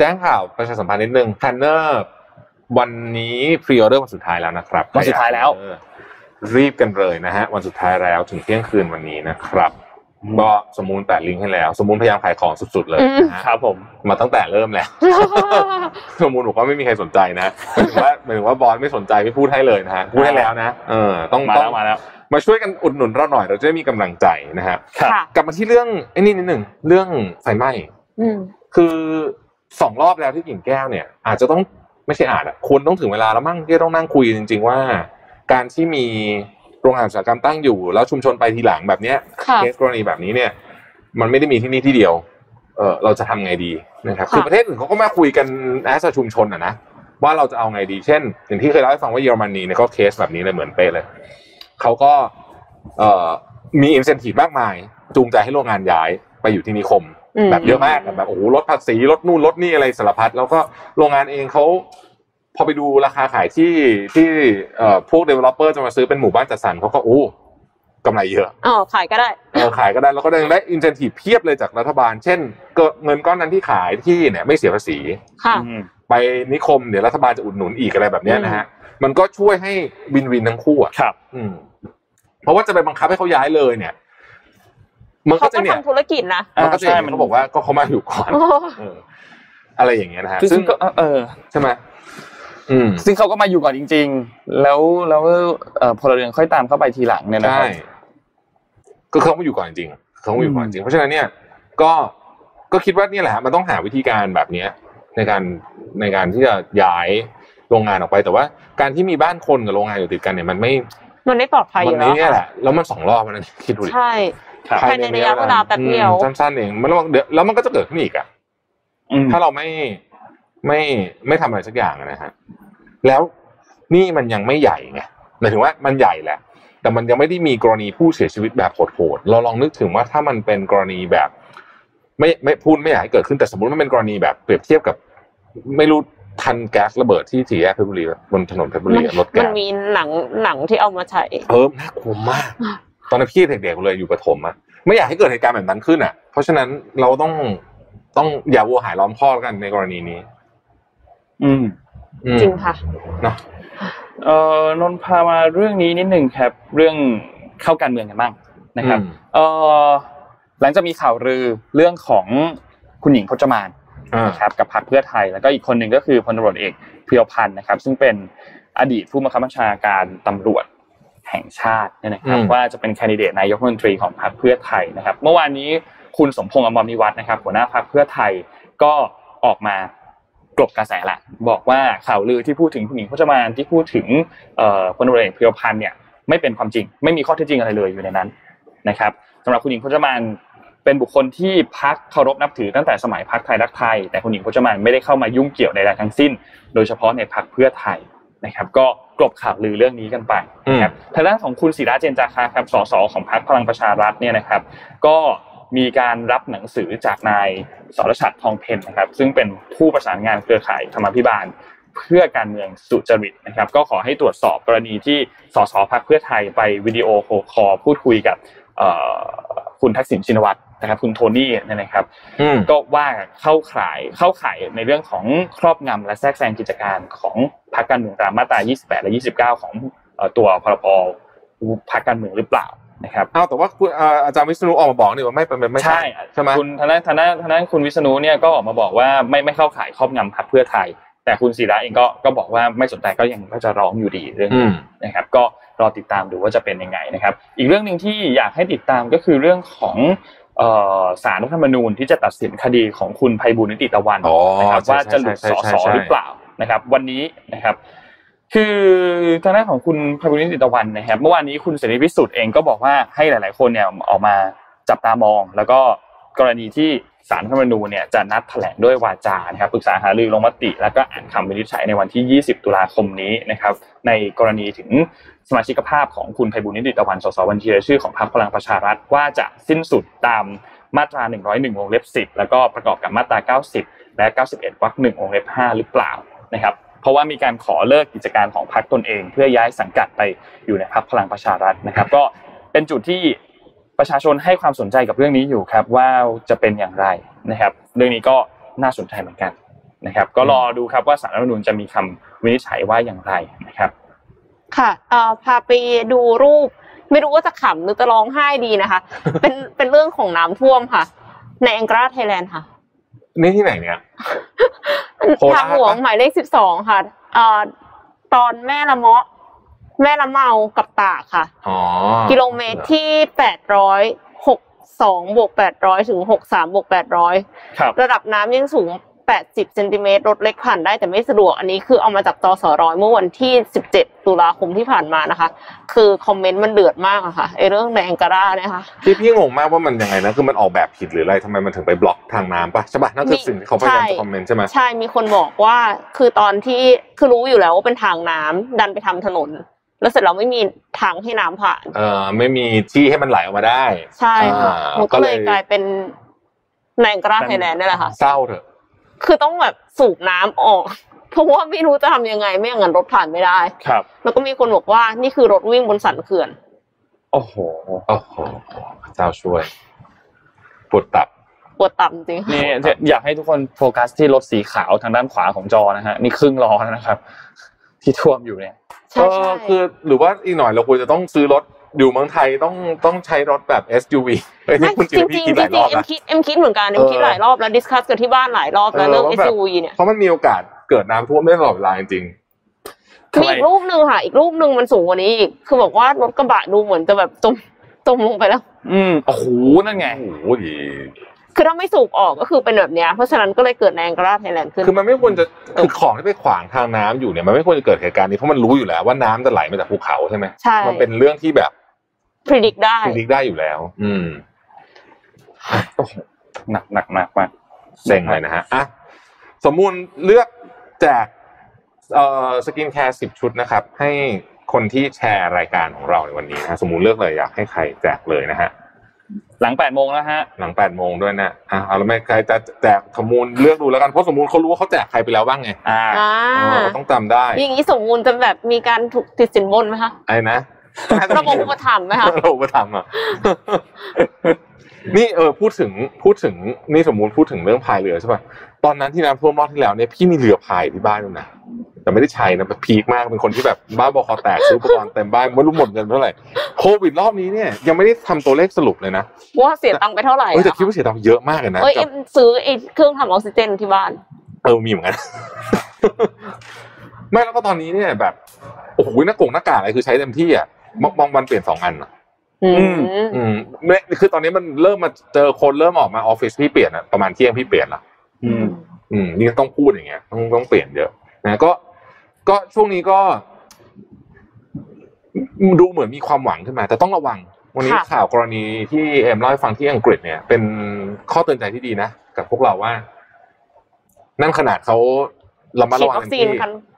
แจ้งข่าวประชาสัมพันธ์นิดนึงแพลนเนอร์วันนี้พรีออเดอร์วันสุดท้ายแล้วนะครับวันสุดท้ายแล้วรีบกันเลยนะฮะวันสุดท้ายแล้วถึงเที่ยงคืนวันนี้นะครับ ก็สมูนแปะลิงก์ให้แล้วสมูนพยายามขายของสุดๆเลยนะครับผมมาตั้งแต่เริ่มแล้วสมูนบอกว่าไม่มีใครสนใจนะหมายถึงว่าบอสไม่สนใจไม่พูดให้เลยนะฮะพูดให้แล้วนะต้องมาช่วยกันอุดหนุนเราหน่อยเราจะได้มีกำลังใจนะฮะกลับมาที่เรื่องไอ้นี่นิดนึงเรื่องไฟไหม้คือ2รอบแล้วที่กิ่งแก้วเนี่ยอาจจะต้องไม่ใช่อาจควรต้องถึงเวลาแล้วมั่งที่ต้องนั่งคุยจริงๆว่าการที่มีโรงงานอุตสาหกรรมตั้งอยู่แล้วชุมชนไปทีหลังแบบเนี้ยเคสกรณีแบบนี้เนี่ยมันไม่ได้มีที่นี่ที่เดียวเราจะทำไงดีนะครับคือประเทศอื่นเขาก็มาคุยกันแอสชุมชนนะว่าเราจะเอาไงดีเช่นอย่างที่เคยเล่าให้ฟังว่าเยอรมนีเนี่ยก็เคสแบบนี้เลยเหมือนเป๊ะเลยเขาก็มี incentive มากมายจูงใจให้โรงงานย้ายไปอยู่ที่นิคมแบบเยอะมากแบบโอ้โหลดภาษีลดนู่นลดนี่อะไรสารพัดแล้วก็โรงงานเองเขาพอไปดูราคาขายที่พวก developer จะมาซื้อเป็นหมู่บ้านจัดสรรเขาก็โอ้กำไรเยอะขายก็ได้ขายก็ได้แล้วก็ได้ incentive เพียบเลยจากรัฐบาลเช่นเงินก้อนนั้นที่ขายที่เนี่ยไม่เสียภาษีไปนิคมเดี๋ยวรัฐบาลจะอุดหนุนอีกอะไรแบบนี้นะฮะมันก็ช่วยให้วินวินทั้งคู่อ่ะครับเพราะว่าจะไปบังคับให้เขาย้ายเลยเนี่ยมันก็จะเนี่ยเขาก็ทำธุรกิจนะมันก็ใช่มันบอกว่าก็เขามาอยู่ก่อนอะไรอย่างเงี้ยนะฮะซึ่งก็ใช่ไหมซึ่งเขาก็มาอยู่ก่อนจริงๆแล้วพลเรือนค่อยตามเข้าไปทีหลังเนี่ยนะครับใช่ก็เขามาอยู่ก่อนจริงเขามาอยู่ก่อนจริงเพราะฉะนั้นเนี่ยก็คิดว่านี่แหละมันต้องหาวิธีการแบบนี้ในการที่จะย้ายโรงงานออกไปแต่ว่าการที่มีบ้านคนกับโรงงานอยู่ติดกันเนี่ยมันไม่ปลอดภัยอยู่แล้วนี่แหละแล้วมัน2รอบมันคิดดูดิใช่ภายในระยะเวลาแป๊บเดียวสั้นๆเองมันแล้วมันก็จะเกิดขึ้นอีกอ่ะถ้าเราไม่ทำอะไรสักอย่างนะฮะแล้วนี่มันยังไม่ใหญ่ไงหมายถึงว่ามันใหญ่แหละแต่มันยังไม่ได้มีกรณีผู้เสียชีวิตแบบโหดๆเราลองนึกถึงว่าถ้ามันเป็นกรณีแบบไม่พูดไม่อยากให้เกิดขึ้นแต่สมมติมันเป็นกรณีแบบเปรียบเทียบกับไม่รู้ทันแก๊สระเบิดที่สี่แยกเพชรบุรีบนถนนเพชรบุรีรถแก๊สมันมีหนังที่เอามาใช้น่ากลัวมากตอนนั้นพี่เด็กๆเลยอยู่ประถมอ่ะไม่อยากให้เกิดเหตุการณ์แบบนั้นขึ้นอ่ะเพราะฉะนั้นเราต้องอย่าวัวหายล้อมคอกกันในกรณีนี้จริงค่ะเนาะนนท์พามาเรื่องนี้นิดหนึ่งครับเรื่องเข้าการเมืองกันบ้างนะครับหลังจากมีข่าวลือเรื่องของคุณหญิงพจมานนะครับกับพรรคเพื่อไทยแล้วก็อีกคนหนึ่งก็คือพลตำรวจเอกเพียวพันธ์นะครับซึ่งเป็นอดีตผู้บังคับบัญชาการตำรวจแห่งชาตินะครับว่าจะเป็นแคนดิเดตนายกรัฐมนตรีของพรรคเพื่อไทยนะครับเมื่อวานนี้คุณสมพงษ์อมรวิวัฒน์นะครับหัวหน้าพรรคเพื่อไทยก็ออกมากลบกระแสละบอกว่าข่าวลือที่พูดถึงคุณหญิงพจมานที่พูดถึงพลตำรวจเอกเพียวพันธ์เนี่ยไม่เป็นความจริงไม่มีข้อเท็จจริงอะไรเลยอยู่ในนั้นนะครับสำหรับคุณหญิงพจมานเป็นบุคคลที่พรรคเคารพนับถือตั้งแต่สมัยพรรคไทยรักไทยแต่คุณหญิงพจมานไม่ได้เข้ามายุ่งเกี่ยวใดๆทั้งสิ้นโดยเฉพาะในพรรคเพื่อไทยนะครับก็กลบข่าวลือเรื่องนี้กันไปนะครับทางด้านของคุณศิระเจนจาคะครับส.ส.ของพรรคพลังประชารัฐเนี่ยนะครับก็มีการรับหนังสือจากนายสรชัดทองเพ็ญนะครับซึ่งเป็นผู้ประสานงานเครือข่ายธรรมาภิบาลเพื่อการเมืองสุจริตนะครับก็ขอให้ตรวจสอบกรณีที่ส.ส.พรรคเพื่อไทยไปวิดีโอคอลพูดคุยกับคุณทักษิณชินวัตรนะครับคุณโทนี่เนี่ยนะครับก็ว่าเข้าข่ายในเรื่องของครอบงำและแทรกแซงกิจการของพรรคการเมืองตามมาตรา28และ29ของตัวพรบพรรคการเมืองหรือเปล่านะครับแต่ว่าคุณอาจารย์วิษณุออกมาบอกนี่ว่าไม่ใช่ใช่มั้ยคุณทางด้านคุณวิษณุเนี่ยก็ออกมาบอกว่าไม่เข้าข่ายครอบงำพรรคเพื่อไทยแต่คุณศิระเองก็บอกว่าไม่สนใจก็ยังจะร้องอยู่ดีเรื่องนี้นะครับก็รอติดตามดูว่าจะเป็นยังไงนะครับอีกเรื่องนึงที่อยากให้ติดตามก็คือเรื่องของศาลรัฐธรรมนูญที่จะตัดสินคดีของคุณไพบูลย์นิติตะวันนะครับว่าจะหลุดส.ส.หรือเปล่านะครับวันนี้นะครับคือทางด้านของคุณไพบูลย์นิติตะวันนะครับเมื่อวานนี้คุณเสรีพิสุทธิ์เองก็บอกว่าให้หลายๆคนเนี่ยออกมาจับตามองแล้วก็กรณีที่ศาลรัฐธรรมนูญเนี่ยจะนัดแถลงด้วยวาจานะครับปรึกษาหารือลงมติแล้วก็อ่านคำวินิจฉัยในวันที่20ตุลาคมนี้นะครับในกรณีถึงสมาชิกภาพของคุณไพบูลย์นิติตะวันส.ส.บัญชีรายชื่อของพรรคพลังประชารัฐว่าจะสิ้นสุดตามมาตรา101วงเล็บ10แล้วก็ประกอบกับมาตรา90และ91วรรค1วงเล็บ5หรือเปล่านะครับเพราะว่ามีการขอเลิกกิจการของพรรคตนเองเพื่อย้ายสังกัดไปอยู่ในพรรคพลังประชารัฐนะครับก็เป็นจุดที่ประชาชนให้ความสนใจกับเรื่องนี้อยู่ครับว่าจะเป็นอย่างไรนะครับเรื่องนี้ก็น่าสนใจเหมือนกันนะครับก็รอดูครับว่าศาลรัฐธรรมนูญจะมีคำวินิจฉัยว่าอย่างไรนะครับค่ะพาไปดูรูป ไม่รู้ว่าจะขำหรือจะร้องไห้ดีนะคะเป็นเรื่องของน้ำท่วมค่ะในแองกลาไทยแลนด์ค่ะนี่ที่ไหนเนี่ยทางหลวงหมายเลข12ค่ะตอนแม่ละเมากับตากค่ะกิโลเมตรที่862+800 ถึง 63+800ระดับน้ำยังสูง80เซนติเมตรรถเล็กผ่านได้แต่ไม่สะดวกอันนี้คือเอามาจากตสร.เมื่อวันที่17ตุลาคมที่ผ่านมานะคะคือคอมเมนต์มันเดือดมากอะค่ะไอ้เรื่องในแองการาเนี่ยค่ะที่พี่งงมากว่ามันยังไงนะคือมันออกแบบผิดหรืออะไรทำไมมันถึงไปบล็อกทางน้ำป่ะใช่ป่ะนั่นคือสิ่งที่เขาพยายามจะคอมเมนต์ใช่ไหมใช่มีคนบอกว่าคือตอนที่คือรู้อยู่แล้วว่าเป็นทางน้ำดันไปทำถนนแล้วเสร็จเราไม่มีทางให้น้ำผ่านไม่มีที่ให้มันไหลออกมาได้ใช่ค่ะก็เลยกลายเป็นในแองการาไทยแลนด์นี่แหละค่ะเศร้าเถอะคือต้องแบบสูบน้ำออกเพราะว่าไม่รู้จะทำยังไงไม่อย่างนั้นรถผ่านไม่ได้ครับแล้วก็มีคนบอกว่านี่คือรถวิ่งบนสันเขื่อนโอ้โหโอ้โหเจ้าช่วยปวดตับจริงนี่อยากให้ทุกคนโฟกัสที่รถสีขาวทางด้านขวาของจอนะฮะนี่ครึ่งล้อแล้วนะครับที่ท่วมอยู่เนี่ยคือหรือว่าอีกหน่อยเราควรจะต้องซื้อรถอยู่เมืองไทยต้องใช้รถแบบ SUV เอ้ยคุณจริงๆเอ็มคิดเหมือนกันคิดหลายรอบแล้วดิสคัสกับที่บ้านหลายรอบแล้วเรื่อง SUV เนี่ยเพราะมันมีโอกาสเกิดน้ำท่วมได้ตลอดเวลาจริงๆมีอีกรูปนึงค่ะอีกรูปนึงมันสูงกว่านี้อีกคือบอกว่ารถกระบะดูเหมือนจะแบบจมลงไปแล้วโอ้โหนั่นไงโอ้ยคือถ้าไม่สูบออกก็คือเป็นแบบเนี้ยเพราะฉะนั้นก็เลยเกิดแรงกระแทกแรงขึ้นคือมันไม่ควรจะคือของที่ไปขวางทางน้ำอยู่เนี่ยมันไม่ควรจะเกิดเหตุการณ์นี้เพราะมันรู้อยู่แล้วว่าน้ำจะไหลมาจากภูเขาใช่ไหมใช่มันเป็นเรื่องที่แบบpredict ได้อยู่แล้วหนักมากเซ็งเลยนะฮะอ่ะสมมุติเลือกแจกสกินแคร์10ชุดนะครับให้คนที่แชร์รายการของเราในวันนี้นะสมมุติเลือกเลยอยากให้ใครแจกเลยนะฮะหลัง 8 โมงแล้วฮะหลัง 8 โมงด้วยนะอ่ะเอาแล้วไม่ใครจะแจกสมมูลเลือกดูแล้วกันเพราะสมมูลเขารู้ว่าเขาแจกใครไปแล้วบ้างไงต้องจำได้อย่างนี้สมมูลจะแบบมีการถูกติดสินบนไหมคะไอ้นะระบบอุปถัมภ์ไหมคะระบบอุปถัมภ์อ่ะนี่พูดถึงนี่สมมุติพูดถึงเรื่องพายเรือใช่ป่ะตอนนั้นที่น้ำท่วมรอบที่แล้วเนี่ยพี่มีเรือพายที่บ้านด้วยนะแต่ไม่ได้ใช้นะแบบพีคมากเป็นคนที่แบบบ้าบอคอแตกซื้ออุปกรณ์เต็มบ้านไม่รู้หมดเงินเท่าไหร่โควิดรอบนี้เนี่ยยังไม่ได้ทำตัวเลขสรุปเลยนะว่าเสียตังค์ไปเท่าไหร่แต่คิดว่าเสียตังค์เยอะมากเลยนะเอ็มซื้อเครื่องทำออกซิเจนที่บ้านมีเหมือนกันไม่แล้วก็ตอนนี้เนี่ยแบบโอ้โหหน้ากากอะไรคือใช้เต็มที่อ่ะบางวันเปลี่ยน2อันคือตอนนี้มันเริ่มมาเจอคนเริ่มออกมาออฟฟิศพี่เปลี่ยนอ่ะประมาณเที่ยงพี่เปลี่ยนละนี่ต้องพูดอย่างเงี้ยต้องเปลี่ยนเยอะนะก็ช่วงนี้ก็ดูเหมือนมีความหวังขึ้นมาแต่ต้องระวังวันนี้ข่าวกรณีที่เอ็มเล่าให้ฟังที่อังกฤษเนี่ยเป็นข้อเตือนใจที่ดีนะกับพวกเราว่านั่นขนาดเขาเรามาระวังที่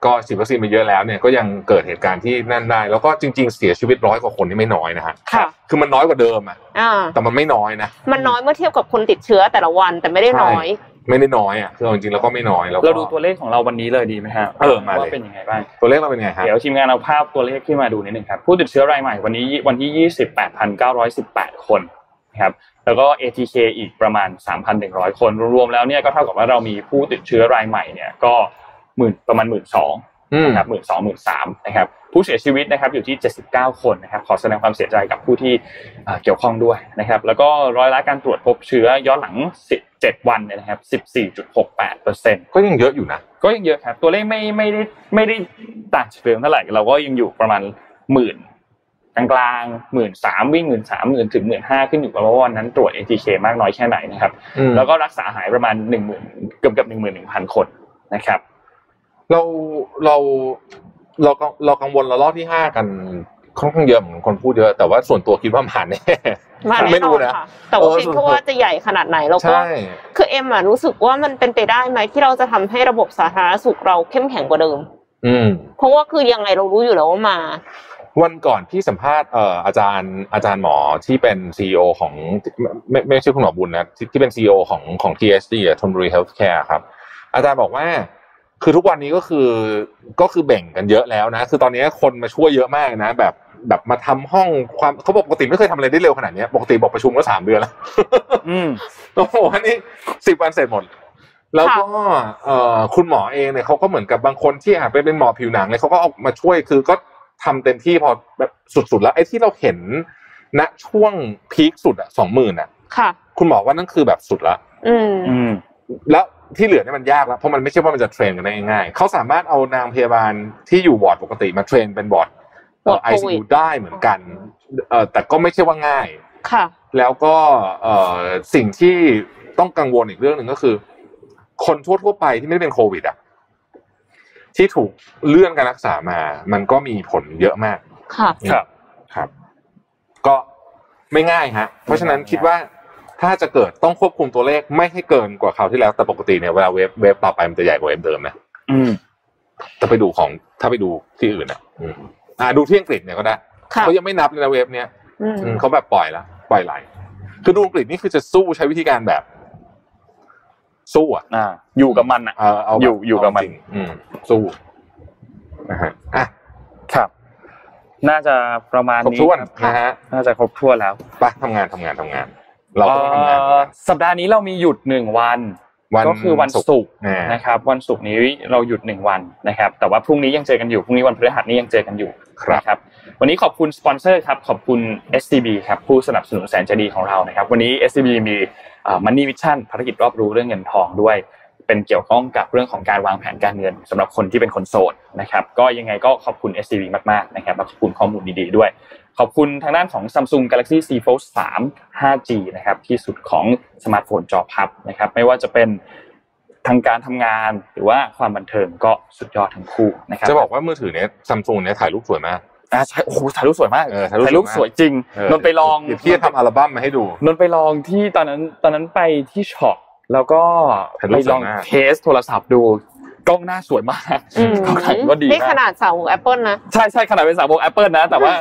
ก็ฉีดวัคซีนไปเยอะแล้วเนี่ยก็ยังเกิดเหตุการณ์ที่นั่นได้แล้วก็จริงๆเสียชีวิต100กว่าคนนี่ไม่น้อยนะฮะคือมันน้อยกว่าเดิมอ่ะแต่มันไม่น้อยนะมันน้อยเมื่อเทียบกับคนติดเชื้อแต่ละวันแต่ไม่ได้น้อยอ่ะคือจริงๆแล้วก็ไม่น้อยแล้วเราดูตัวเลขของเราวันนี้เลยดีไหมฮะมาเลยว่าเป็นยังไงบ้างตัวเลขเราเป็นไงฮะเดี๋ยวทีมงานเอาภาพตัวเลขขึ้นมาดูนิดนึงครับผู้ติดเชื้อรายใหม่วันนี้วันที่ 28,918 คนครับแล้วก็ ATK อีกประมาณ 3,100 คนรวมๆแล้วเนี่ยก็เท่ากับว่าเรามีผู้ติดเชื้อรายใหม่เนี่ยก็ประมาณ 12,000 นะครับ 12,000-13,000 นะครับผู้เสียชีวิตนะครับอยู่ที่79คนนะครับขอแสดงความเสียใจกับผู้ที่เกี่ยวข้องด้วยนะครับแล้วก็ร้อยละการตรวจพบเชื้อย้อนหลัง17วันนะครับ 14.68% ก็ยังเยอะอยู่นะก็ยังเยอะครับตัวเลขไม่ได้ต่างจากเดิมเท่าไหร่เราก็ยังอยู่ประมาณ10,000กลางๆ 13,000 วิ่ง 13,000 ถึง 15,000 ขึ้นอยู่กับว่าวันนั้นตรวจ ATK มากน้อยแค่ไหนนะครับแล้วก็รักษาหายประมาณ 10,000 เกือบ 11,000 คนนะครับเรากังวลระลอกที่5กันค่อนข้างเยอะเหมือนคนพูดเยอะแต่ว่าส่วนตัวคิดว่าผ่านแน่ไม่รู้นะแต่ว่าคิดว่าจะใหญ่ขนาดไหนเราก็คือเอ็มอ่ะรู้สึกว่ามันเป็นไปได้ไหมที่เราจะทำให้ระบบสาธารณสุขเราเข้มแข็งกว่าเดิมเพราะว่าคือยังไงเรารู้อยู่แล้วว่ามาวันก่อนพี่สัมภาษณ์อาจารย์หมอที่เป็น CEO ของไม่ใช่คุณหมอบุญนะที่เป็น CEO ของ THD อ่ะธนบุรี Healthcare ครับอาจารย์บอกว่าคือทุกวันนี้ก็คือแบ่งกันเยอะแล้วนะคือตอนนี้คนมาช่วยเยอะมากนะแบบมาทำห้องความเขาบอกปกติไม่เคยทำอะไรได้เร็วขนาดนี้ปกติบอกประชุมก็3เดือนแล้วโอ้โหอันนี้10วันเสร็จหมดแล้วก็คุณหมอเองเนี่ยเขาก็เหมือนกับบางคนที่อาจเป็นหมอผิวหนังเลยเขาก็ออกมาช่วยคือก็ ทำเต็มที่พอแบบสุดๆแล้วไอ้ที่เราเห็นณช่วงพีคสุดอ่ะ 20,000 อ่ะค่ะคุณหมอว่านั่นคือแบบสุดละแล้วที่เหลือเนี่ยมันยากแล้วเพราะมันไม่ใช่ว่ามันจะเทรนกันได้ง่ายๆเขาสามารถเอานางพยาบาลที่อยู่วอร์ดปกติมาเทรนเป็นวอร์ดICU ได้เหมือนกันแต่ก็ไม่ใช่ว่าง่ายค่ะแล้วก็สิ่งที่ต้องกังวลอีกเรื่องนึงก็คือคนทั่วไปที่ไม่ได้เป็นโควิดอ่ะที่ถูกเลื่อนการรักษามามันก็มีผลเยอะมากค่ะครับก็ไม่ง่ายฮะเพราะฉะนั้นคิดว่าถ้าจะเกิดต้องควบคุมตัวเลขไม่ให้เกินกว่าคราวที่แล้วแต่ปกติเนี่ยเวลาเวฟต่อไปมันจะใหญ่กว่าเวฟเดิมนะแต่ไปดูของถ้าไปดูที่อื่นอ่ะดูที่อังกฤษเนี่ยก็ได้เขายังไม่นับเลยนะเวฟเนี่ยเขาแบบปล่อยละปล่อยไหลคือดูอังกฤษนี่คือจะสู้ใช้วิธีการแบบสู้อ่ะอยู่กับมันอ่ะอยู่กับมันสู้นะฮะอ่ะครับน่าจะประมาณนี้ครบถ้วนนะฮะน่าจะครบถ้วนแล้วไปทำงานเราต้องทำงานสัปดาห์นี้เรามีหยุด1วันก็คือวันศุกร์นะครับวันศุกร์นี้เราหยุด1วันนะครับแต่ว่าพรุ่งนี้ยังเจอกันอยู่พรุ่งนี้วันพฤหัสนี้ยังเจอกันอยู่ครับวันนี้ขอบคุณสปอนเซอร์ครับขอบคุณ SCB ครับผู้สนับสนุนแสนใจดีของเรานะครับวันนี้ SCB มีMoney Vision ภารกิจรอบรู้เรื่องเงินทองด้วยเป็นเกี่ยวข้องกับเรื่องของการวางแผนการเงินสำหรับคนที่เป็นคนโสดนะครับก็ยังไงก็ขอบคุณ SCB มากๆนะครับขอบคุณข้อมูลดีๆด้วยขอบคุณทางด้านของ Samsung Galaxy Z Fold 3 5G นะครับที่สุดของสมาร์ทโฟนจอพับนะครับไม่ว่าจะเป็นทางการทำงานหรือว่าความบันเทิงก็สุดยอดทั้งคู่นะครับจะบอกว่ามือถือเนี่ย Samsung เนี่ยถ่ายรูปสวยมากใช่โอ้โหถ่ายรูปสวยมากถ่ายรูปสวยจริงนนไปลองที่ทำอัลบั้มมาให้ดูนนไปลองที่ตอนนั้นไปที่ช็อปแล้วก็ไปลองเทสโทรศัพท์ดูกล้องหน้าสวยมากกล้องถ่ายก็ดีนี่ขนาดสาววง Apple นะใช่ขนาดเป็นสาววง Apple นะแต่ว่า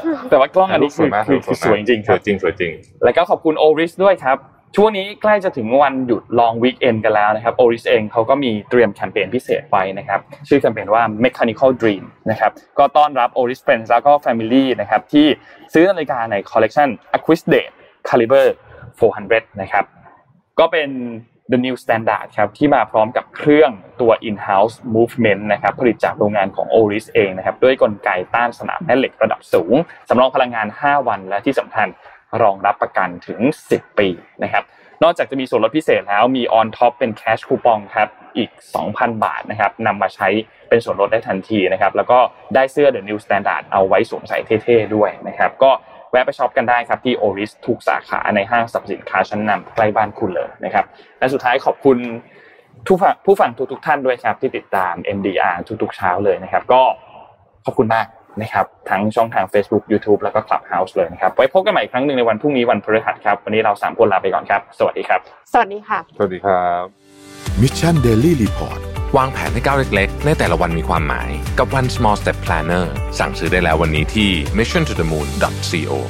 กล้องอันนี้คือสวยจริงสวยจริงแล้วก็ขอบคุณ Oris ด้วยครับช่วงนี้ใกล้จะถึงวันหยุด Long Weekend กันแล้วนะครับ Oris เองเขาก็มีเตรียมแคมเปญพิเศษไว้นะครับชื่อแคมเปญว่า Mechanical Dream นะครับก็ต้อนรับ Oris Friends แล้วก็ Family นะครับที่ซื้อนาฬิกาใน Collection Aquis Date Caliber 400 นะครับก็เป็นThe New Standard ครับที่มาพร้อมกับเครื่องตัว In-house Movement นะครับผลิตจากโรงงานของ Oris เองนะครับด้วยกลไกต้านสนามแม่เหล็กระดับสูงสำรองพลังงาน5วันและที่สำคัญรองรับประกันถึง10ปีนะครับนอกจากจะมีส่วนลดพิเศษแล้วมี On Top เป็น Cash Coupon ครับอีก 2,000 บาทนะครับนำมาใช้เป็นส่วนลดได้ทันทีนะครับแล้วก็ได้เสื้อ The New Standard เอาไว้สวมใส่เท่ๆด้วยนะครับก็แวะไปช็อปกันได้ครับที่ Oris ทุกสาขาในห้างสรรพสินค้าชั้นนำใกล้บ้านคุณเลยนะครับและสุดท้ายขอบคุณผู้ฟังทุกๆท่านด้วยครับที่ติดตาม MDR ทุกๆเช้าเลยนะครับก็ขอบคุณมากนะครับทั้งช่องทาง Facebook YouTube แล้วก็ Clubhouse เลยนะครับไว้พบกันใหม่อีกครั้งนึงในวันพรุ่งนี้วันพฤหัสครับวันนี้เรา3คนลาไปก่อนครับสวัสดีครับสวัสดีค่ะสวัสดีครับ Mission Daily Report วางแผนให้ก้าวเล็กๆในแต่ละวันมีความหมายกับวัน Small Step Planner สั่งซื้อได้แล้ววันนี้ที่missiontothemoon.co